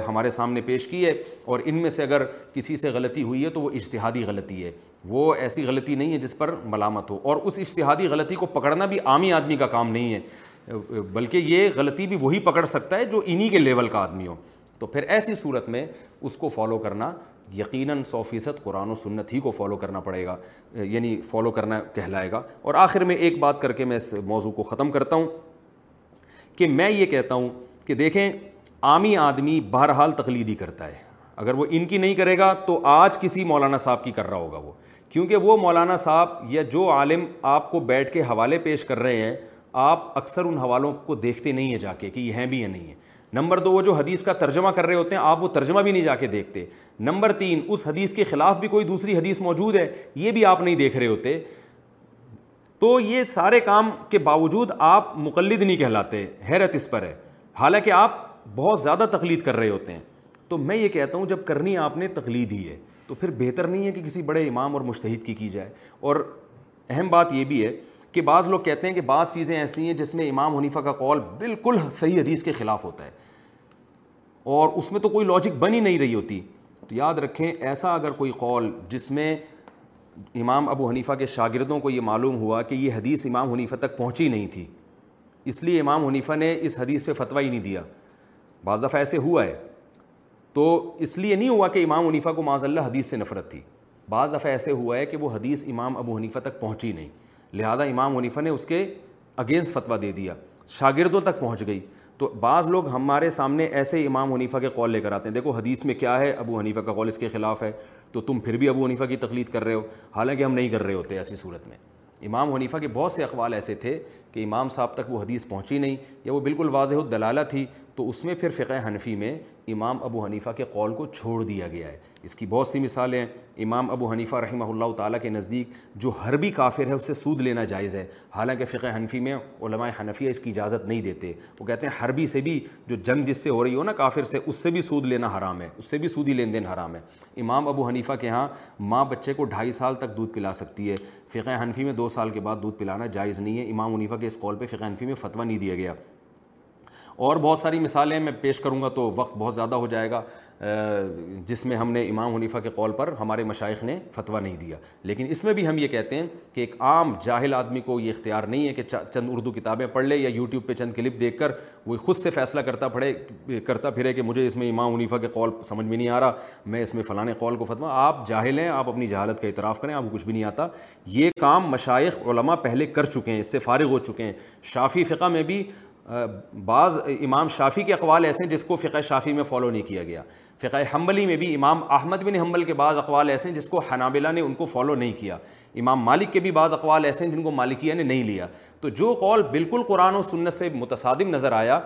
ہمارے سامنے پیش کی ہے، اور ان میں سے اگر کسی سے غلطی ہوئی ہے تو وہ اجتہادی غلطی ہے، وہ ایسی غلطی نہیں ہے جس پر ملامت ہو. اور اس اجتہادی غلطی کو پکڑنا بھی عامی آدمی کا کام نہیں ہے، بلکہ یہ غلطی بھی وہی پکڑ سکتا ہے جو انہی کے لیول کا آدمی ہو. تو پھر ایسی صورت میں اس کو فالو کرنا یقیناً 100% قرآن و سنت ہی کو فالو کرنا پڑے گا، یعنی فالو کرنا کہلائے گا. اور آخر میں ایک بات کر کے میں اس موضوع کو ختم کرتا ہوں کہ میں یہ کہتا ہوں کہ دیکھیں عامی آدمی بہرحال تقلیدی کرتا ہے. اگر وہ ان کی نہیں کرے گا تو آج کسی مولانا صاحب کی کر رہا ہوگا وہ، کیونکہ وہ مولانا صاحب یا جو عالم آپ کو بیٹھ کے حوالے پیش کر رہے ہیں آپ اکثر ان حوالوں کو دیکھتے نہیں ہیں جا کے کہ یہ ہیں بھی یا نہیں ہیں. نمبر 2، وہ جو حدیث کا ترجمہ کر رہے ہوتے ہیں آپ وہ ترجمہ بھی نہیں جا کے دیکھتے. نمبر 3، اس حدیث کے خلاف بھی کوئی دوسری حدیث موجود ہے یہ بھی آپ نہیں دیکھ رہے ہوتے. تو یہ سارے کام کے باوجود آپ مقلد نہیں کہلاتے، حیرت اس پر ہے، حالانکہ آپ بہت زیادہ تقلید کر رہے ہوتے ہیں. تو میں یہ کہتا ہوں جب کرنی آپ نے تقلید ہی ہے تو پھر بہتر نہیں ہے کہ کسی بڑے امام اور مجتہد کی جائے. اور اہم بات یہ بھی ہے کہ بعض لوگ کہتے ہیں کہ بعض چیزیں ایسی ہیں جس میں امام حنیفہ کا قول بالکل صحیح حدیث کے خلاف ہوتا ہے اور اس میں تو کوئی لاجک بن ہی نہیں رہی ہوتی. تو یاد رکھیں ایسا اگر کوئی قول جس میں امام ابو حنیفہ کے شاگردوں کو یہ معلوم ہوا کہ یہ حدیث امام حنیفہ تک پہنچی نہیں تھی اس لیے امام حنیفہ نے اس حدیث پہ فتویٰ ہی نہیں دیا، بعض دفعہ ایسے ہوا ہے، تو اس لیے نہیں ہوا کہ امام حنیفہ کو معاذ اللہ حدیث سے نفرت تھی، بعض دفعہ ایسے ہوا ہے کہ وہ حدیث امام ابو حنیفہ تک پہنچی نہیں لہذا امام حنیفہ نے اس کے اگینسٹ فتویٰ دے دیا، شاگردوں تک پہنچ گئی. تو بعض لوگ ہمارے سامنے ایسے امام حنیفہ کے قول لے کر آتے ہیں دیکھو حدیث میں کیا ہے، ابو حنیفہ کا قول اس کے خلاف ہے تو تم پھر بھی ابو حنیفہ کی تقلید کر رہے ہو، حالانکہ ہم نہیں کر رہے ہوتے. ایسی صورت میں امام حنیفہ کے بہت سے اقوال ایسے تھے کہ امام صاحب تک وہ حدیث پہنچی نہیں یا وہ بالکل واضح الدلالہ تھی تو اس میں پھر فقہ حنفی میں امام ابو حنیفہ کے قول کو چھوڑ دیا گیا ہے. اس کی بہت سی مثالیں ہیں. امام ابو حنیفہ رحمہ اللہ تعالیٰ کے نزدیک جو حربی کافر ہے اس سے سود لینا جائز ہے, حالانکہ فقہ حنفی میں علماء حنفیہ اس کی اجازت نہیں دیتے. وہ کہتے ہیں حربی سے بھی, جو جنگ جس سے ہو رہی ہو نا کافر سے, اس سے بھی سود لینا حرام ہے, اس سے بھی سودی لین دین حرام ہے. امام ابو حنیفہ کے ہاں ماں بچے کو 2.5 سال تک دودھ پلا سکتی ہے, فقہ حنفی میں 2 سال کے بعد دودھ پلانا جائز نہیں ہے. امام حنیفہ کے اس قول پہ فقہ حنفی میں فتویٰ نہیں دیا گیا. اور بہت ساری مثالیں میں پیش کروں گا تو وقت بہت زیادہ ہو جائے گا, جس میں ہم نے امام حنیفہ کے قول پر ہمارے مشائخ نے فتویٰ نہیں دیا. لیکن اس میں بھی ہم یہ کہتے ہیں کہ ایک عام جاہل آدمی کو یہ اختیار نہیں ہے کہ چند اردو کتابیں پڑھ لے یا یوٹیوب پہ چند کلپ دیکھ کر وہ خود سے فیصلہ کرتا پھرے کہ مجھے اس میں امام حنیفہ کے قول سمجھ میں نہیں آ رہا, میں اس میں فلاں قول کو فتویٰ. آپ جاہل ہیں, آپ اپنی جہالت کا اعتراف کریں, آپ کو کچھ بھی نہیں آتا. یہ کام مشائخ علماء پہلے کر چکے ہیں, اس سے فارغ ہو چکے ہیں. شافعی فقہ میں بھی بعض امام شافعی کے اقوال ایسے ہیں جس کو فقہ شافعی میں فالو نہیں کیا گیا. فقہ حنبلی میں بھی امام احمد بن حنبل کے بعض اقوال ایسے ہیں جس کو حنابلہ نے ان کو فالو نہیں کیا. امام مالک کے بھی بعض اقوال ایسے ہیں جن کو مالکیہ نے نہیں لیا. تو جو قول بالکل قرآن و سنت سے متصادم نظر آیا,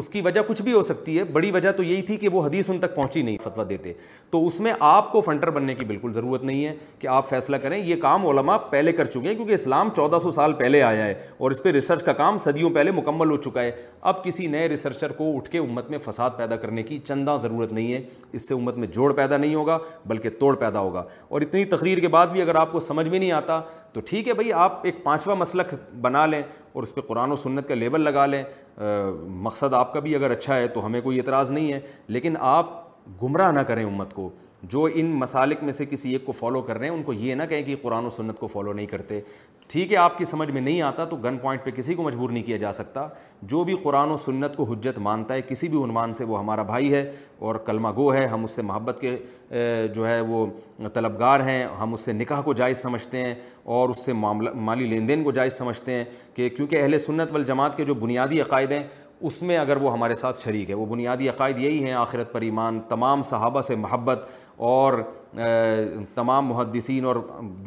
اس کی وجہ کچھ بھی ہو سکتی ہے, بڑی وجہ تو یہی تھی کہ وہ حدیث ان تک پہنچی نہیں, فتویٰ دیتے. تو اس میں آپ کو فنٹر بننے کی بالکل ضرورت نہیں ہے کہ آپ فیصلہ کریں. یہ کام علماء پہلے کر چکے ہیں, کیونکہ اسلام 1400 سال پہلے آیا ہے اور اس پہ ریسرچ کا کام صدیوں پہلے مکمل ہو چکا ہے. اب کسی نئے ریسرچر کو اٹھ کے امت میں فساد پیدا کرنے کی چندہ ضرورت نہیں ہے. اس سے امت میں جوڑ پیدا نہیں ہوگا بلکہ توڑ پیدا ہوگا. اور اتنی تقریر کے بعد بھی اگر آپ کو سمجھ میں نہیں آتا تو ٹھیک ہے بھائی, آپ ایک 5واں مسلک بنا لیں اور اس پہ قرآن و سنت کا لیبل لگا لیں. مقصد آپ کا بھی اگر اچھا ہے تو ہمیں کوئی اعتراض نہیں ہے, لیکن آپ گمراہ نہ کریں امت کو. جو ان مسالک میں سے کسی ایک کو فالو کر رہے ہیں ان کو یہ نہ کہیں کہ قرآن و سنت کو فالو نہیں کرتے. ٹھیک ہے, آپ کی سمجھ میں نہیں آتا تو گن پوائنٹ پہ کسی کو مجبور نہیں کیا جا سکتا. جو بھی قرآن و سنت کو حجت مانتا ہے کسی بھی عنوان سے وہ ہمارا بھائی ہے اور کلمہ گو ہے, ہم اس سے محبت کے جو ہے وہ طلبگار ہیں, ہم اس سے نکاح کو جائز سمجھتے ہیں اور اس سے مالی لین دین کو جائز سمجھتے ہیں, کہ کیونکہ اہل سنت والجماعت کے جو بنیادی عقائد ہیں اس میں اگر وہ ہمارے ساتھ شریک ہے. وہ بنیادی عقائد یہی ہیں, آخرت پر ایمان, تمام صحابہ سے محبت, اور تمام محدثین اور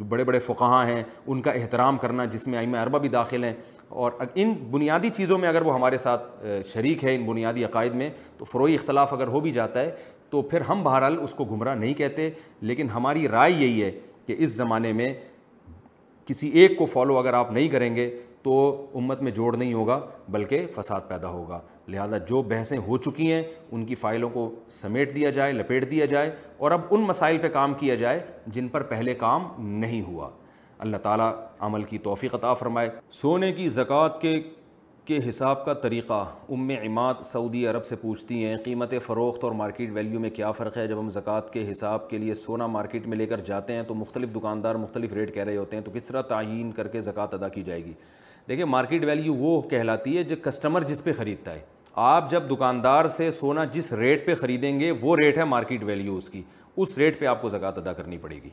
بڑے بڑے فقہاء ہیں ان کا احترام کرنا, جس میں ائمہ اربعہ بھی داخل ہیں. اور ان بنیادی چیزوں میں اگر وہ ہمارے ساتھ شریک ہے, ان بنیادی عقائد میں, تو فروعی اختلاف اگر ہو بھی جاتا ہے تو پھر ہم بہرحال اس کو گمراہ نہیں کہتے. لیکن ہماری رائے یہی ہے کہ اس زمانے میں کسی ایک کو فالو اگر آپ نہیں کریں گے تو امت میں جوڑ نہیں ہوگا بلکہ فساد پیدا ہوگا. لہذا جو بحثیں ہو چکی ہیں ان کی فائلوں کو سمیٹ دیا جائے, لپیٹ دیا جائے, اور اب ان مسائل پہ کام کیا جائے جن پر پہلے کام نہیں ہوا. اللہ تعالیٰ عمل کی توفیق عطا فرمائے. سونے کی زکوٰۃ کے حساب کا طریقہ. ام عماد سعودی عرب سے پوچھتی ہیں, قیمت فروخت اور مارکیٹ ویلیو میں کیا فرق ہے؟ جب ہم زکوٰۃ کے حساب کے لیے سونا مارکیٹ میں لے کر جاتے ہیں تو مختلف دکاندار مختلف ریٹ کہہ رہے ہوتے ہیں, تو کس طرح تعین کر کے زکوٰۃ ادا کی جائے گی؟ دیکھیں, مارکیٹ ویلیو وہ کہلاتی ہے جو کسٹمر جس پہ خریدتا ہے. آپ جب دکاندار سے سونا جس ریٹ پہ خریدیں گے وہ ریٹ ہے مارکیٹ ویلیو اس کی, اس ریٹ پہ آپ کو زکوٰۃ ادا کرنی پڑے گی.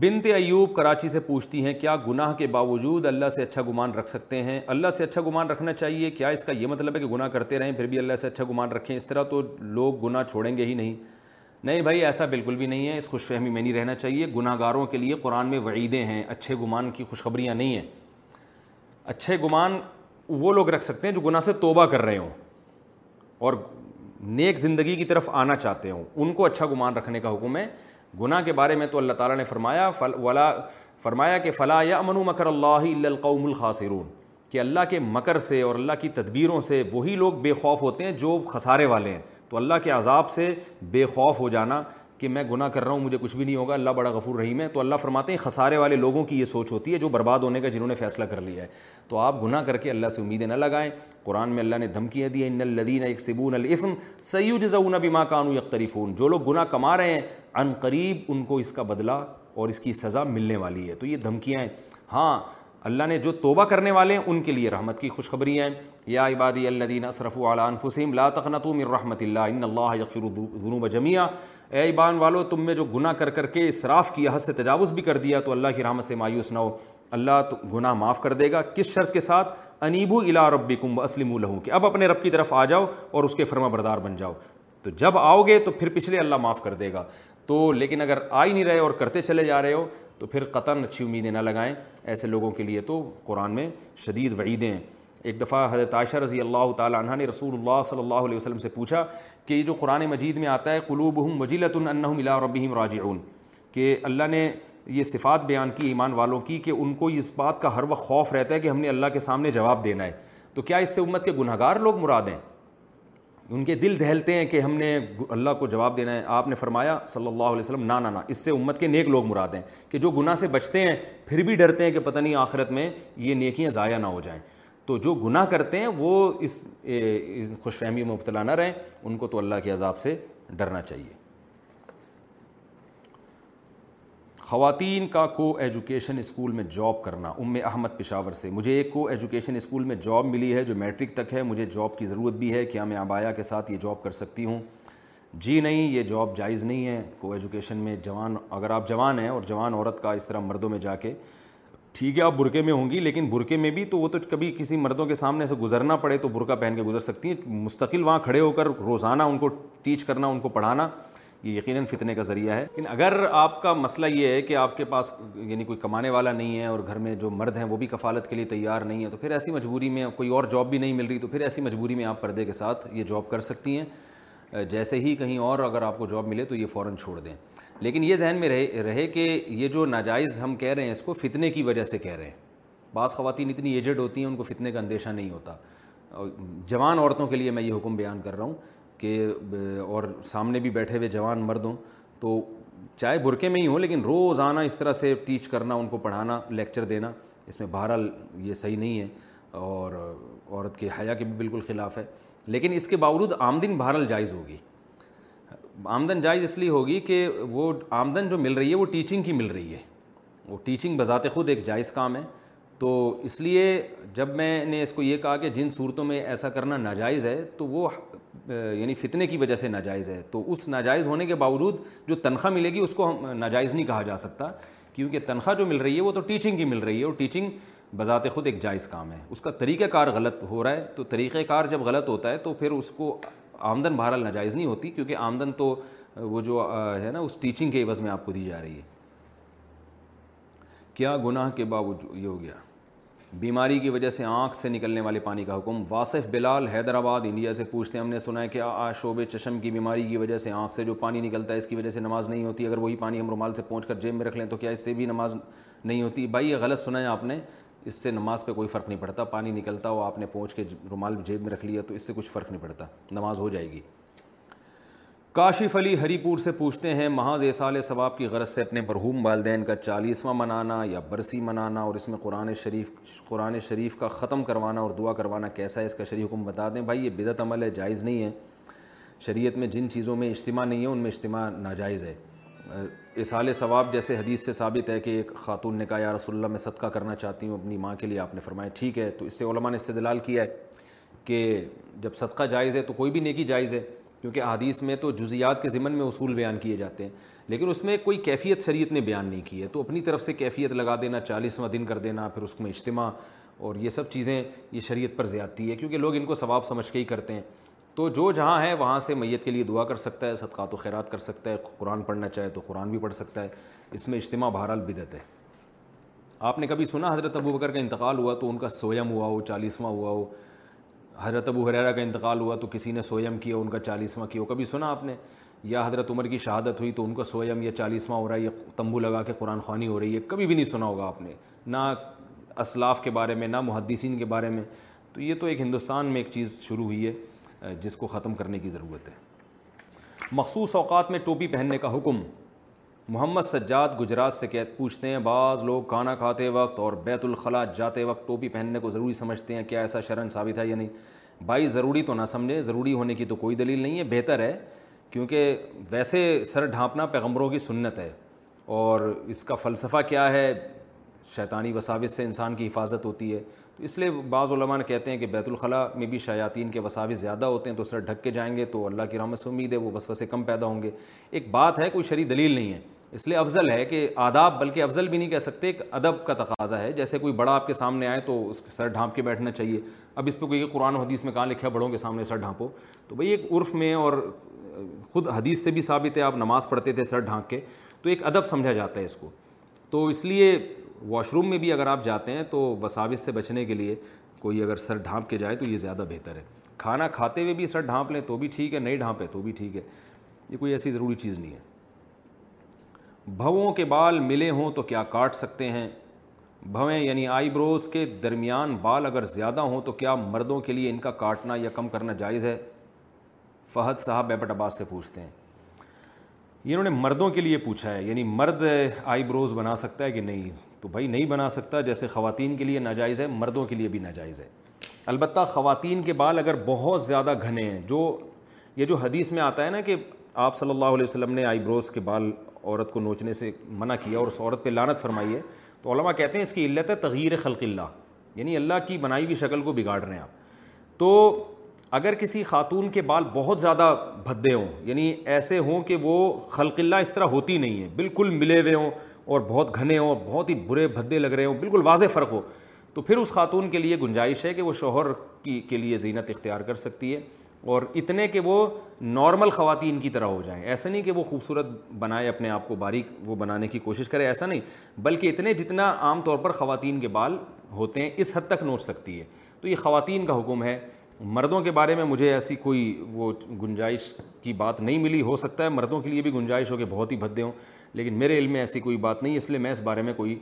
بنت ایوب کراچی سے پوچھتی ہیں, کیا گناہ کے باوجود اللہ سے اچھا گمان رکھ سکتے ہیں؟ اللہ سے اچھا گمان رکھنا چاہیے, کیا اس کا یہ مطلب ہے کہ گناہ کرتے رہیں پھر بھی اللہ سے اچھا گمان رکھیں؟ اس طرح تو لوگ گناہ چھوڑیں گے ہی نہیں. نہیں بھائی, ایسا بالکل بھی نہیں ہے, اس خوش فہمی میں نہیں رہنا چاہیے. گناہ گاروں کے لیے قرآن میں وعیدیں ہیں, اچھے گمان کی خوشخبریاں نہیں ہیں. اچھے گمان وہ لوگ رکھ سکتے ہیں جو گناہ سے توبہ کر رہے ہوں اور نیک زندگی کی طرف آنا چاہتے ہوں, ان کو اچھا گمان رکھنے کا حکم ہے. گناہ کے بارے میں تو اللہ تعالیٰ نے فرمایا کہ فلا یأمن مکر اللہ الا القوم الخاسرون, کہ اللہ کے مکر سے اور اللہ کی تدبیروں سے وہی لوگ بے خوف ہوتے ہیں جو خسارے والے ہیں. تو اللہ کے عذاب سے بے خوف ہو جانا کہ میں گناہ کر رہا ہوں مجھے کچھ بھی نہیں ہوگا, اللہ بڑا غفور رحیم ہے. تو اللہ فرماتے ہیں خسارے والے لوگوں کی یہ سوچ ہوتی ہے جو برباد ہونے کا جنہوں نے فیصلہ کر لیا ہے. تو آپ گناہ کر کے اللہ سے امیدیں نہ لگائیں. قرآن میں اللہ نے دھمکیاں دی ہیں, ان الذین یکسبون الاثم سیجزون بما كانوا یقترفون, جو لوگ گناہ کما رہے ہیں عن قریب ان کو اس کا بدلہ اور اس کی سزا ملنے والی ہے. تو یہ دھمکیاں ہیں. ہاں, اللہ نے جو توبہ کرنے والے ہیں ان کے لیے رحمت کی خوشخبریاں ہیں. یا عبادی الذین اسرفوا علی انفسہم لا تقنطوا من رحمت اللہ ان اللہ یغفر الذنوب جميعا, اے ایمان والو تم میں جو گناہ کر کر کے اسراف کیا, حد سے تجاوز بھی کر دیا, تو اللہ کی رحمت سے مایوس نہ ہو, اللہ تو گناہ معاف کر دے گا. کس شرط کے ساتھ؟ انیبوا الی ربکم واسلموا لہ, کہ اب اپنے رب کی طرف آ جاؤ اور اس کے فرما بردار بن جاؤ. تو جب آؤ گے تو پھر پچھلے اللہ معاف کر دے گا. تو لیکن اگر آ ہی نہیں رہے اور کرتے چلے جا رہے ہو تو پھر قطعاً اچھی امیدیں نہ لگائیں. ایسے لوگوں کے لیے تو قرآن میں شدید وعیدیں ہیں. ایک دفعہ حضرت عائشہ رضی اللہ تعالی عنہ نے رسول اللہ صلی اللہ علیہ وسلم سے پوچھا کہ یہ جو قرآن مجید میں آتا ہے قلوبہم وجلۃ انہم الی ربہم راجعون، کہ اللہ نے یہ صفات بیان کی ایمان والوں کی کہ ان کو اس بات کا ہر وقت خوف رہتا ہے کہ ہم نے اللہ کے سامنے جواب دینا ہے، تو کیا اس سے امت کے گنہگار لوگ مراد ہیں؟ ان کے دل دہلتے ہیں کہ ہم نے اللہ کو جواب دینا ہے۔ آپ نے فرمایا صلی اللہ علیہ وسلم نا نا نا، اس سے امت کے نیک لوگ مراد ہیں کہ جو گناہ سے بچتے ہیں پھر بھی ڈرتے ہیں کہ پتہ نہیں آخرت میں یہ نیکیاں ضائع نہ ہو جائیں۔ تو جو گناہ کرتے ہیں وہ اس خوش فہمی میں مبتلا نہ رہیں، ان کو تو اللہ کے عذاب سے ڈرنا چاہیے۔ خواتین کا کو ایجوکیشن اسکول میں جاب کرنا۔ ام احمد پشاور سے، مجھے ایک کو ایجوکیشن اسکول میں جاب ملی ہے جو میٹرک تک ہے، مجھے جاب کی ضرورت بھی ہے، کیا میں ابایا کے ساتھ یہ جاب کر سکتی ہوں؟ جی نہیں، یہ جاب جائز نہیں ہے کو ایجوکیشن میں۔ جوان، اگر آپ جوان ہیں اور جوان عورت کا اس طرح مردوں میں جا کے، ٹھیک ہے آپ برقعے میں ہوں گی لیکن برقعے میں بھی تو وہ تو کبھی کسی مردوں کے سامنے سے گزرنا پڑے تو برقعہ پہن کے گزر سکتی ہیں، مستقل وہاں کھڑے ہو کر روزانہ ان کو ٹیچ کرنا، ان کو پڑھانا، یہ یقیناً فتنے کا ذریعہ ہے۔ لیکن اگر آپ کا مسئلہ یہ ہے کہ آپ کے پاس یعنی کوئی کمانے والا نہیں ہے اور گھر میں جو مرد ہیں وہ بھی کفالت کے لیے تیار نہیں ہے، تو پھر ایسی مجبوری میں کوئی اور جاب بھی نہیں مل رہی، تو پھر ایسی مجبوری میں آپ پردے کے ساتھ یہ جاب کر سکتی ہیں۔ جیسے ہی کہیں اور اگر آپ کو جاب ملے تو یہ فوراً چھوڑ دیں، لیکن یہ ذہن میں رہے کہ یہ جو ناجائز ہم کہہ رہے ہیں اس کو فتنے کی وجہ سے کہہ رہے ہیں۔ بعض خواتین اتنی ایجڈ ہوتی ہیں ان کو فتنے کا اندیشہ نہیں ہوتا، جوان عورتوں کے لیے میں یہ حکم بیان کر رہا ہوں کہ، اور سامنے بھی بیٹھے ہوئے جوان مرد ہوں تو چاہے برقعے میں ہی ہوں لیکن روزانہ اس طرح سے ٹیچ کرنا، ان کو پڑھانا، لیکچر دینا، اس میں بہرحال یہ صحیح نہیں ہے اور عورت کے حیا کے بھی بالکل خلاف ہے۔ لیکن اس کے باوجود آمدن بہرحال جائز ہوگی۔ آمدن جائز اس لیے ہوگی کہ وہ آمدن جو مل رہی ہے وہ ٹیچنگ کی مل رہی ہے، وہ ٹیچنگ بذات خود ایک جائز کام ہے، تو اس لیے جب میں نے اس کو یہ کہا کہ جن صورتوں میں ایسا کرنا ناجائز ہے تو وہ یعنی فتنے کی وجہ سے ناجائز ہے، تو اس ناجائز ہونے کے باوجود جو تنخواہ ملے گی اس کو ناجائز نہیں کہا جا سکتا، کیونکہ تنخواہ جو مل رہی ہے وہ تو ٹیچنگ کی مل رہی ہے اور ٹیچنگ بذات خود ایک جائز کام ہے۔ اس کا طریقہ کار غلط ہو رہا ہے، تو طریقہ کار جب غلط ہوتا ہے تو پھر اس کو آمدن بہرحال ناجائز نہیں ہوتی، کیونکہ آمدن تو وہ جو ہے نا اس ٹیچنگ کے عوض میں آپ کو دی جا رہی ہے۔ کیا گناہ کے باوجود یہ ہو گیا؟ بیماری کی وجہ سے آنکھ سے نکلنے والے پانی کا حکم۔ واصف بلال حیدرآباد انڈیا سے پوچھتے ہیں، ہم نے سنا ہے کہ شعب چشم کی بیماری کی وجہ سے آنکھ سے جو پانی نکلتا ہے اس کی وجہ سے نماز نہیں ہوتی، اگر وہی پانی ہم رومال سے پونچھ کر جیب میں رکھ لیں تو کیا اس سے بھی نماز نہیں ہوتی؟ بھائی یہ غلط سنا ہے آپ نے، اس سے نماز پہ کوئی فرق نہیں پڑتا، پانی نکلتا ہو آپ نے پونچھ کے رومال جیب میں رکھ لیا تو اس سے کچھ فرق نہیں پڑتا، نماز ہو جائے گی۔ کاشف علی ہری پور سے پوچھتے ہیں، محض ایصال ثواب کی غرض سے اپنے مرحوم والدین کا 40واں منانا یا برسی منانا اور اس میں قرآن شریف کا ختم کروانا اور دعا کروانا کیسا ہے؟ اس کا شرعی حکم بتا دیں۔ بھائی یہ بدعت عمل ہے، جائز نہیں ہے۔ شریعت میں جن چیزوں میں اجتماع نہیں ہے ان میں اجتماع ناجائز ہے۔ ایصال ثواب جیسے حدیث سے ثابت ہے کہ ایک خاتون نے کہا یا رسول اللہ میں صدقہ کرنا چاہتی ہوں اپنی ماں کے لیے، آپ نے فرمایا ٹھیک ہے، تو اس سے علماء نے استدلال کیا ہے کہ جب صدقہ جائز ہے تو کوئی بھی نیکی جائز ہے، کیونکہ احادیث میں تو جزیات کے ضمن میں اصول بیان کیے جاتے ہیں لیکن اس میں کوئی کیفیت شریعت نے بیان نہیں کی ہے، تو اپنی طرف سے کیفیت لگا دینا، 40واں دن کر دینا، پھر اس میں اجتماع اور یہ سب چیزیں، یہ شریعت پر زیادتی ہے، کیونکہ لوگ ان کو ثواب سمجھ کے ہی کرتے ہیں۔ تو جو جہاں ہے وہاں سے میت کے لیے دعا کر سکتا ہے، صدقات و خیرات کر سکتا ہے، قرآن پڑھنا چاہے تو قرآن بھی پڑھ سکتا ہے، اس میں اجتماع بہرحال بدعت ہے۔ آپ نے کبھی سنا حضرت ابوبکر کا انتقال ہوا تو ان کا سویم ہوا ہو، 40واں ہوا ہو؟ حضرت ابو ہریرہ کا انتقال ہوا تو کسی نے سویم کیا، ان کا 40واں کیا ہو، کبھی سنا آپ نے؟ یا حضرت عمر کی شہادت ہوئی تو ان کا سویم یا 40واں ہو رہا ہے یا تمبو لگا کے قرآن خوانی ہو رہی ہے، کبھی بھی نہیں سنا ہوگا آپ نے، نہ اسلاف کے بارے میں نہ محدثین کے بارے میں۔ تو یہ تو ایک ہندوستان میں ایک چیز شروع ہوئی ہے جس کو ختم کرنے کی ضرورت ہے۔ مخصوص اوقات میں ٹوپی پہننے کا حکم۔ محمد سجاد گجرات سے پوچھتے ہیں، بعض لوگ کھانا کھاتے وقت اور بیت الخلاء جاتے وقت ٹوپی پہننے کو ضروری سمجھتے ہیں، کیا ایسا شرعاً ثابت ہے یا نہیں؟ بھائی ضروری تو نہ سمجھے، ضروری ہونے کی تو کوئی دلیل نہیں ہے، بہتر ہے، کیونکہ ویسے سر ڈھانپنا پیغمبروں کی سنت ہے اور اس کا فلسفہ کیا ہے، شیطانی وساوس سے انسان کی حفاظت ہوتی ہے، تو اس لیے بعض علماء کہتے ہیں کہ بیت الخلاء میں بھی شیاطین کے وساوس زیادہ ہوتے ہیں، تو سر ڈھک کے جائیں گے تو اللہ کی رحمت سے امید ہے وہ وسوسے کم پیدا ہوں گے۔ ایک بات ہے، کوئی شرعی دلیل نہیں ہے، اس لیے افضل ہے کہ آداب، بلکہ افضل بھی نہیں کہہ سکتے، ایک ادب کا تقاضا ہے، جیسے کوئی بڑا آپ کے سامنے آئے تو اس کے سر ڈھانپ کے بیٹھنا چاہیے۔ اب اس پہ کوئی قرآن و حدیث میں کہاں لکھا بڑوں کے سامنے سر ڈھانپو؟ تو بھئی ایک عرف میں، اور خود حدیث سے بھی ثابت ہے آپ نماز پڑھتے تھے سر ڈھانپ کے، تو ایک ادب سمجھا جاتا ہے اس کو۔ تو اس لیے واش روم میں بھی اگر آپ جاتے ہیں تو وساوس سے بچنے کے لیے کوئی اگر سر ڈھانپ کے جائے تو یہ زیادہ بہتر ہے. کھانا کھاتے ہوئے بھی سر ڈھانپ لیں تو بھی ٹھیک ہے, نہیں ڈھانپے تو بھی ٹھیک ہے, یہ کوئی ایسی ضروری چیز نہیں ہے. بھووں کے بال ملے ہوں تو کیا کاٹ سکتے ہیں؟ بھویں یعنی آئی بروز کے درمیان بال اگر زیادہ ہوں تو کیا مردوں کے لیے ان کا کاٹنا یا کم کرنا جائز ہے؟ فہد صاحب بیبٹ عباس سے پوچھتے ہیں. یہ انہوں نے مردوں کے لیے پوچھا ہے, یعنی مرد آئی بروز بنا سکتا ہے کہ نہیں, تو بھائی نہیں بنا سکتا, جیسے خواتین کے لیے ناجائز ہے مردوں کے لیے بھی ناجائز ہے. البتہ خواتین کے بال اگر بہت زیادہ گھنے ہیں, جو یہ جو حدیث میں آتا ہے نا کہ آپ صلی اللہ علیہ وسلم نے آئی بروز کے بال عورت کو نوچنے سے منع کیا اور اس عورت پہ لعنت فرمائی ہے, تو علماء کہتے ہیں اس کی علت ہے تغیر خلق اللہ, یعنی اللہ کی بنائی ہوئی شکل کو بگاڑ رہے ہیں آپ. تو اگر کسی خاتون کے بال بہت زیادہ بھدے ہوں, یعنی ایسے ہوں کہ وہ خلق اللہ اس طرح ہوتی نہیں ہے, بالکل ملے ہوئے ہوں اور بہت گھنے ہوں اور بہت ہی برے بھدے لگ رہے ہوں, بالکل واضح فرق ہو, تو پھر اس خاتون کے لیے گنجائش ہے کہ وہ شوہر کے لیے زینت اختیار کر سکتی ہے, اور اتنے کہ وہ نارمل خواتین کی طرح ہو جائیں. ایسا نہیں کہ وہ خوبصورت بنائے اپنے آپ کو, باریک وہ بنانے کی کوشش کرے, ایسا نہیں, بلکہ اتنے جتنا عام طور پر خواتین کے بال ہوتے ہیں اس حد تک نوچ سکتی ہے. تو یہ خواتین کا حکم ہے. مردوں کے بارے میں مجھے ایسی کوئی وہ گنجائش کی بات نہیں ملی. ہو سکتا ہے مردوں کے لیے بھی گنجائش ہو کہ بہت ہی بھدے ہوں, لیکن میرے علم میں ایسی کوئی بات نہیں, اس لیے میں اس بارے میں کوئی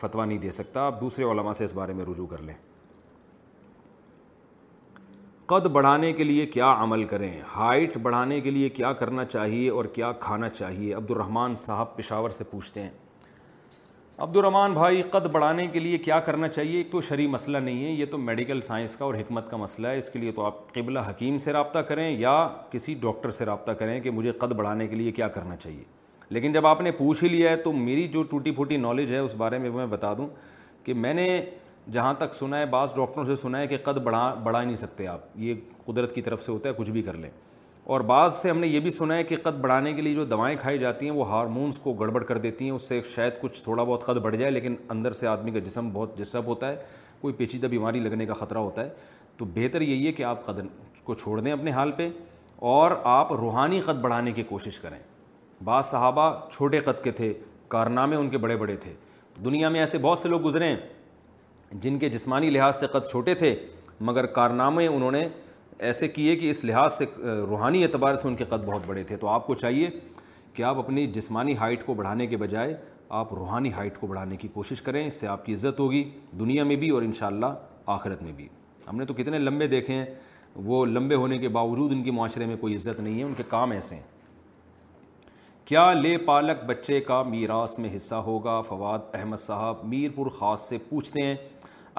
فتویٰ نہیں دے سکتا. آپ دوسرے علماء سے اس بارے میں رجوع کر لیں. قد بڑھانے کے لیے کیا عمل کریں؟ ہائٹ بڑھانے کے لیے کیا کرنا چاہیے اور کیا کھانا چاہیے؟ عبد الرحمن صاحب پشاور سے پوچھتے ہیں. عبد الرحمن بھائی, قد بڑھانے کے لیے کیا کرنا چاہیے؟ ایک تو شرعی مسئلہ نہیں ہے, یہ تو میڈیکل سائنس کا اور حکمت کا مسئلہ ہے. اس کے لیے تو آپ قبلہ حکیم سے رابطہ کریں یا کسی ڈاکٹر سے رابطہ کریں کہ مجھے قد بڑھانے کے لیے کیا کرنا چاہیے. لیکن جب آپ نے پوچھ ہی لیا ہے تو میری جو ٹوٹی پھوٹی نالج ہے اس بارے میں میں بتا دوں کہ میں نے جہاں تک سنا ہے, بعض ڈاکٹروں سے سنا ہے کہ قد بڑھا نہیں سکتے آپ, یہ قدرت کی طرف سے ہوتا ہے, کچھ بھی کر لیں. اور بعض سے ہم نے یہ بھی سنا ہے کہ قد بڑھانے کے لیے جو دوائیں کھائی جاتی ہیں وہ ہارمونز کو گڑبڑ کر دیتی ہیں, اس سے شاید کچھ تھوڑا بہت قد بڑھ جائے, لیکن اندر سے آدمی کا جسم بہت جسب ہوتا ہے, کوئی پیچیدہ بیماری لگنے کا خطرہ ہوتا ہے. تو بہتر یہی ہے کہ آپ قد کو چھوڑ دیں اپنے حال پہ, اور آپ روحانی قد بڑھانے کی کوشش کریں. بعض صحابہ چھوٹے قد کے تھے, کارنامے ان کے بڑے بڑے تھے. دنیا میں ایسے بہت سے لوگ گزرے ہیں جن کے جسمانی لحاظ سے قد چھوٹے تھے مگر کارنامے انہوں نے ایسے کیے کہ اس لحاظ سے روحانی اعتبار سے ان کے قد بہت بڑے تھے. تو آپ کو چاہیے کہ آپ اپنی جسمانی ہائٹ کو بڑھانے کے بجائے آپ روحانی ہائٹ کو بڑھانے کی کوشش کریں, اس سے آپ کی عزت ہوگی دنیا میں بھی اور انشاءاللہ آخرت میں بھی. ہم نے تو کتنے لمبے دیکھے ہیں, وہ لمبے ہونے کے باوجود ان کی معاشرے میں کوئی عزت نہیں ہے, ان کے کام ایسے ہیں. کیا لے پالک بچے کا میراث میں حصہ ہوگا؟ فواد احمد صاحب میرپور خاص سے پوچھتے ہیں.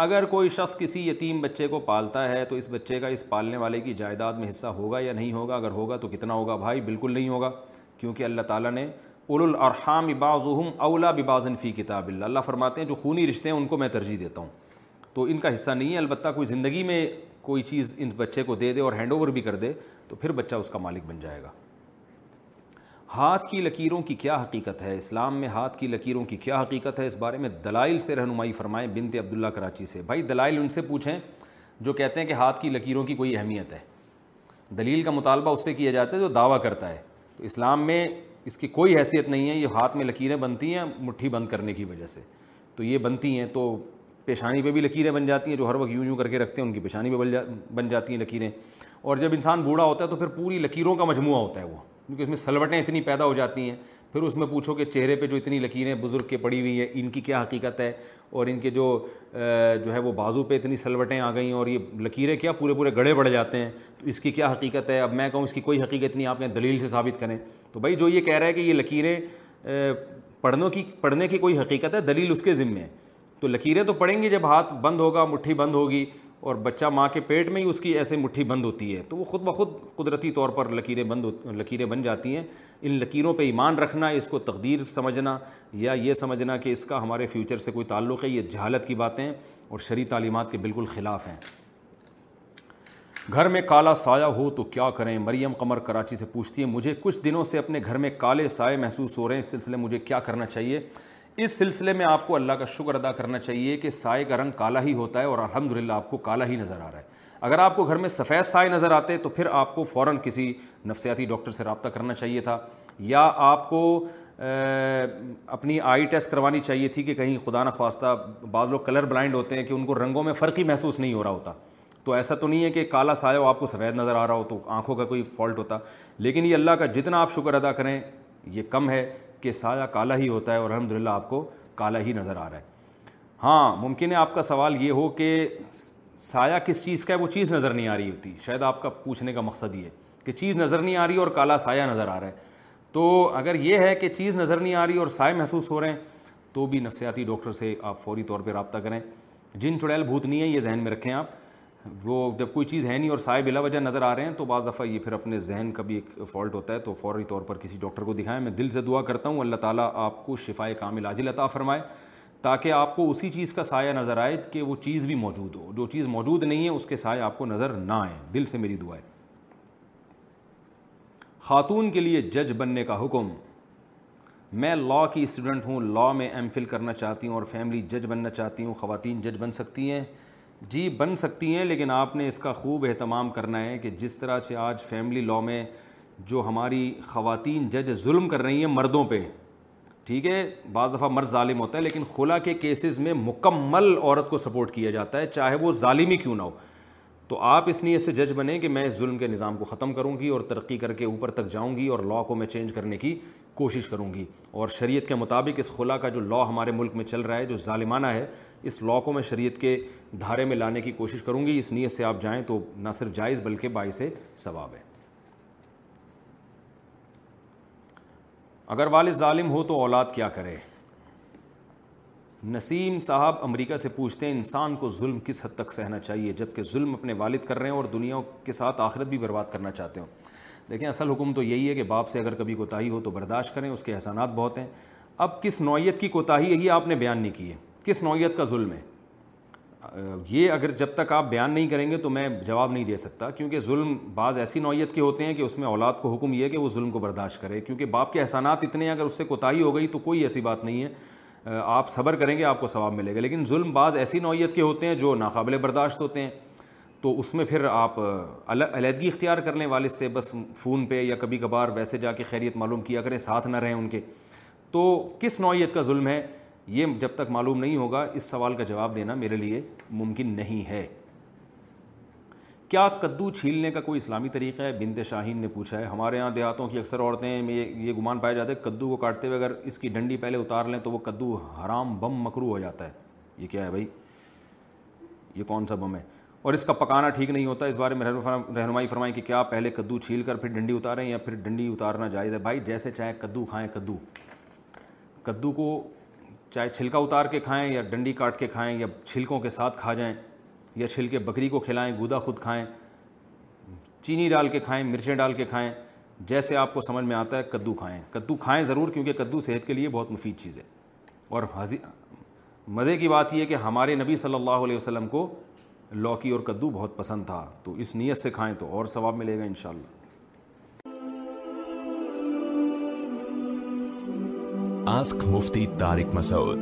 اگر کوئی شخص کسی یتیم بچے کو پالتا ہے تو اس بچے کا اس پالنے والے کی جائیداد میں حصہ ہوگا یا نہیں ہوگا؟ اگر ہوگا تو کتنا ہوگا؟ بھائی بالکل نہیں ہوگا, کیونکہ اللہ تعالیٰ نے اولو الارحام بعضهم اولا ببعض فی کتاب اللہ, اللہ فرماتے ہیں جو خونی رشتے ہیں ان کو میں ترجیح دیتا ہوں, تو ان کا حصہ نہیں ہے. البتہ کوئی زندگی میں کوئی چیز ان بچے کو دے دے اور ہینڈ اوور بھی کر دے تو پھر بچہ اس کا مالک بن جائے گا. ہاتھ کی لکیروں کی کیا حقیقت ہے؟ اسلام میں ہاتھ کی لکیروں کی کیا حقیقت ہے؟ اس بارے میں دلائل سے رہنمائی فرمائیں. بنت عبداللہ کراچی سے. بھائی دلائل ان سے پوچھیں جو کہتے ہیں کہ ہاتھ کی لکیروں کی کوئی اہمیت ہے. دلیل کا مطالبہ اس سے کیا جاتا ہے جو دعویٰ کرتا ہے. تو اسلام میں اس کی کوئی حیثیت نہیں ہے, یہ ہاتھ میں لکیریں بنتی ہیں مٹھی بند کرنے کی وجہ سے, تو یہ بنتی ہیں تو پیشانی پہ بھی لکیریں بن جاتی ہیں, جو ہر وقت یوں یوں کر کے رکھتے ہیں ان کی پیشانی پہ بن جاتی ہیں لکیریں. اور جب انسان بوڑھا ہوتا ہے تو پھر پوری لکیروں کا مجموعہ ہوتا ہے وہ, کیونکہ اس میں سلوٹیں اتنی پیدا ہو جاتی ہیں. پھر اس میں پوچھو کہ چہرے پہ جو اتنی لکیریں بزرگ کے پڑی ہوئی ہیں ان کی کیا حقیقت ہے, اور ان کے جو ہے وہ بازو پہ اتنی سلوٹیں آ گئی ہیں اور یہ لکیریں کیا پورے پورے گڑھے بڑھ جاتے ہیں, تو اس کی کیا حقیقت ہے. اب میں کہوں اس کی کوئی حقیقت نہیں, آپ نے دلیل سے ثابت کریں. تو بھائی جو یہ کہہ رہا ہے کہ یہ لکیریں پڑھنے کی کوئی حقیقت ہے, دلیل اس کے ذمے ہے. تو لکیریں تو پڑیں گی جب ہاتھ بند ہوگا, مٹھی بند ہوگی, اور بچہ ماں کے پیٹ میں ہی اس کی ایسے مٹھی بند ہوتی ہے, تو وہ خود بخود قدرتی طور پر لکیریں بن جاتی ہیں. ان لکیروں پہ ایمان رکھنا, اس کو تقدیر سمجھنا یا یہ سمجھنا کہ اس کا ہمارے فیوچر سے کوئی تعلق ہے, یہ جہالت کی باتیں اور شرعی تعلیمات کے بالکل خلاف ہیں. گھر میں کالا سایہ ہو تو کیا کریں؟ مریم قمر کراچی سے پوچھتی ہے. مجھے کچھ دنوں سے اپنے گھر میں کالے سائے محسوس ہو رہے ہیں, اس سلسلے مجھے کیا کرنا چاہیے؟ اس سلسلے میں آپ کو اللہ کا شکر ادا کرنا چاہیے کہ سائے کا رنگ کالا ہی ہوتا ہے اور الحمدللہ آپ کو کالا ہی نظر آ رہا ہے. اگر آپ کو گھر میں سفید سائے نظر آتے تو پھر آپ کو فوراً کسی نفسیاتی ڈاکٹر سے رابطہ کرنا چاہیے تھا, یا آپ کو اپنی آئی ٹیسٹ کروانی چاہیے تھی کہ کہیں خدا نخواستہ بعض لوگ کلر بلائنڈ ہوتے ہیں کہ ان کو رنگوں میں فرق ہی محسوس نہیں ہو رہا ہوتا, تو ایسا تو نہیں ہے کہ کالا سایہ ہو آپ کو سفید نظر آ رہا ہو تو آنکھوں کا کوئی فالٹ ہوتا, لیکن یہ اللہ کا جتنا آپ شکر ادا کریں یہ کم ہے کہ سایہ کالا ہی ہوتا ہے اور الحمدللہ آپ کو کالا ہی نظر آ رہا ہے. ہاں ممکن ہے آپ کا سوال یہ ہو کہ سایہ کس چیز کا ہے, وہ چیز نظر نہیں آ رہی ہوتی, شاید آپ کا پوچھنے کا مقصد یہ ہے کہ چیز نظر نہیں آ رہی اور کالا سایہ نظر آ رہا ہے. تو اگر یہ ہے کہ چیز نظر نہیں آ رہی اور سائے محسوس ہو رہے ہیں تو بھی نفسیاتی ڈاکٹر سے آپ فوری طور پہ رابطہ کریں. جن چڑیل بھوت نہیں ہے, یہ ذہن میں رکھیں آپ. وہ جب کوئی چیز ہے نہیں اور سائے بلا وجہ نظر آ رہے ہیں تو بعض دفعہ یہ پھر اپنے ذہن کا بھی ایک فالٹ ہوتا ہے, تو فوری طور پر کسی ڈاکٹر کو دکھائیں. میں دل سے دعا کرتا ہوں اللہ تعالیٰ آپ کو شفائے کامل عاجل عطا فرمائے تاکہ آپ کو اسی چیز کا سایہ نظر آئے کہ وہ چیز بھی موجود ہو, جو چیز موجود نہیں ہے اس کے سائے آپ کو نظر نہ آئیں. دل سے میری دعا ہے. خاتون کے لیے جج بننے کا حکم. میں لاء کی اسٹوڈنٹ ہوں, لاء میں ایم فل کرنا چاہتی ہوں اور فیملی جج بننا چاہتی ہوں. خواتین جج بن سکتی ہیں؟ جی بن سکتی ہیں, لیکن آپ نے اس کا خوب اہتمام کرنا ہے کہ جس طرح سے آج فیملی لاء میں جو ہماری خواتین جج ظلم کر رہی ہیں مردوں پہ, ٹھیک ہے بعض دفعہ مرد ظالم ہوتا ہے لیکن خلا کے کیسز میں مکمل عورت کو سپورٹ کیا جاتا ہے چاہے وہ ظالمی کیوں نہ ہو. تو آپ اس نیت سے جج بنیں کہ میں اس ظلم کے نظام کو ختم کروں گی اور ترقی کر کے اوپر تک جاؤں گی اور لاء کو میں چینج کرنے کی کوشش کروں گی, اور شریعت کے مطابق اس خلا کا جو لاء ہمارے ملک میں چل رہا ہے جو ظالمانہ ہے اس لاء کو میں شریعت کے دھارے میں لانے کی کوشش کروں گی. اس نیت سے آپ جائیں تو نہ صرف جائز بلکہ باعث ثواب ہے. اگر والد ظالم ہو تو اولاد کیا کرے؟ نسیم صاحب امریکہ سے پوچھتے ہیں انسان کو ظلم کس حد تک سہنا چاہیے جب کہ ظلم اپنے والد کر رہے ہیں اور دنیا کے ساتھ آخرت بھی برباد کرنا چاہتے ہوں. دیکھیں اصل حکم تو یہی ہے کہ باپ سے اگر کبھی کوتاہی ہو تو برداشت کریں, اس کے احسانات بہت ہیں. اب کس نوعیت کی کوتاہی ہے یہ آپ نے بیان نہیں کی ہے, کس نوعیت کا ظلم ہے یہ اگر جب تک آپ بیان نہیں کریں گے تو میں جواب نہیں دے سکتا, کیونکہ ظلم بعض ایسی نوعیت کے ہوتے ہیں کہ اس میں اولاد کو حکم یہ ہے کہ وہ ظلم کو برداشت کرے, کیونکہ باپ کے احسانات اتنے ہیں اگر اس سے کوتاہی ہو گئی تو کوئی ایسی بات نہیں ہے, آپ صبر کریں گے آپ کو ثواب ملے گا. لیکن ظلم بعض ایسی نوعیت کے ہوتے ہیں جو ناقابل برداشت ہوتے ہیں, تو اس میں پھر آپ علیحدگی اختیار کر لیں والد سے, بس فون پہ یا کبھی کبھار ویسے جا کے خیریت معلوم کیا کریں, ساتھ نہ رہیں ان کے. تو کس نوعیت کا ظلم ہے یہ جب تک معلوم نہیں ہوگا اس سوال کا جواب دینا میرے لیے ممکن نہیں ہے. کیا کدو چھیلنے کا کوئی اسلامی طریقہ ہے؟ بنت شاہین نے پوچھا ہے. ہمارے یہاں دیہاتوں کی اکثر عورتیں میں یہ گمان پایا جاتا ہے کدو کو کاٹتے ہوئے اگر اس کی ڈنڈی پہلے اتار لیں تو وہ کدو حرام بم مکروہ ہو جاتا ہے. یہ کیا ہے بھائی, یہ کون سا بم ہے؟ اور اس کا پکانا ٹھیک نہیں ہوتا, اس بارے میں رہنمائی فرمائیں کہ کیا پہلے کدو چھیل کر پھر ڈنڈی اتاریں یا پھر ڈنڈی اتارنا جائز ہے؟ بھائی جیسے چاہے کدو کھائیں, کدو کو چاہے چھلکا اتار کے کھائیں یا ڈنڈی کاٹ کے کھائیں یا چھلکوں کے ساتھ کھا جائیں یا چھلکے بکری کو کھلائیں, گودا خود کھائیں, چینی ڈال کے کھائیں, مرچیں ڈال کے کھائیں, جیسے آپ کو سمجھ میں آتا ہے کدو کھائیں. کدو کھائیں ضرور کیونکہ کدو صحت کے لیے بہت مفید چیز ہے. اور مزے کی بات یہ ہے کہ ہمارے نبی صلی اللہ علیہ وسلم کو لوکی اور کدو بہت پسند تھا, تو اس نیت سے کھائیں تو اور ثواب ملے گا انشاءاللہ. Ask Mufti Tariq Masood.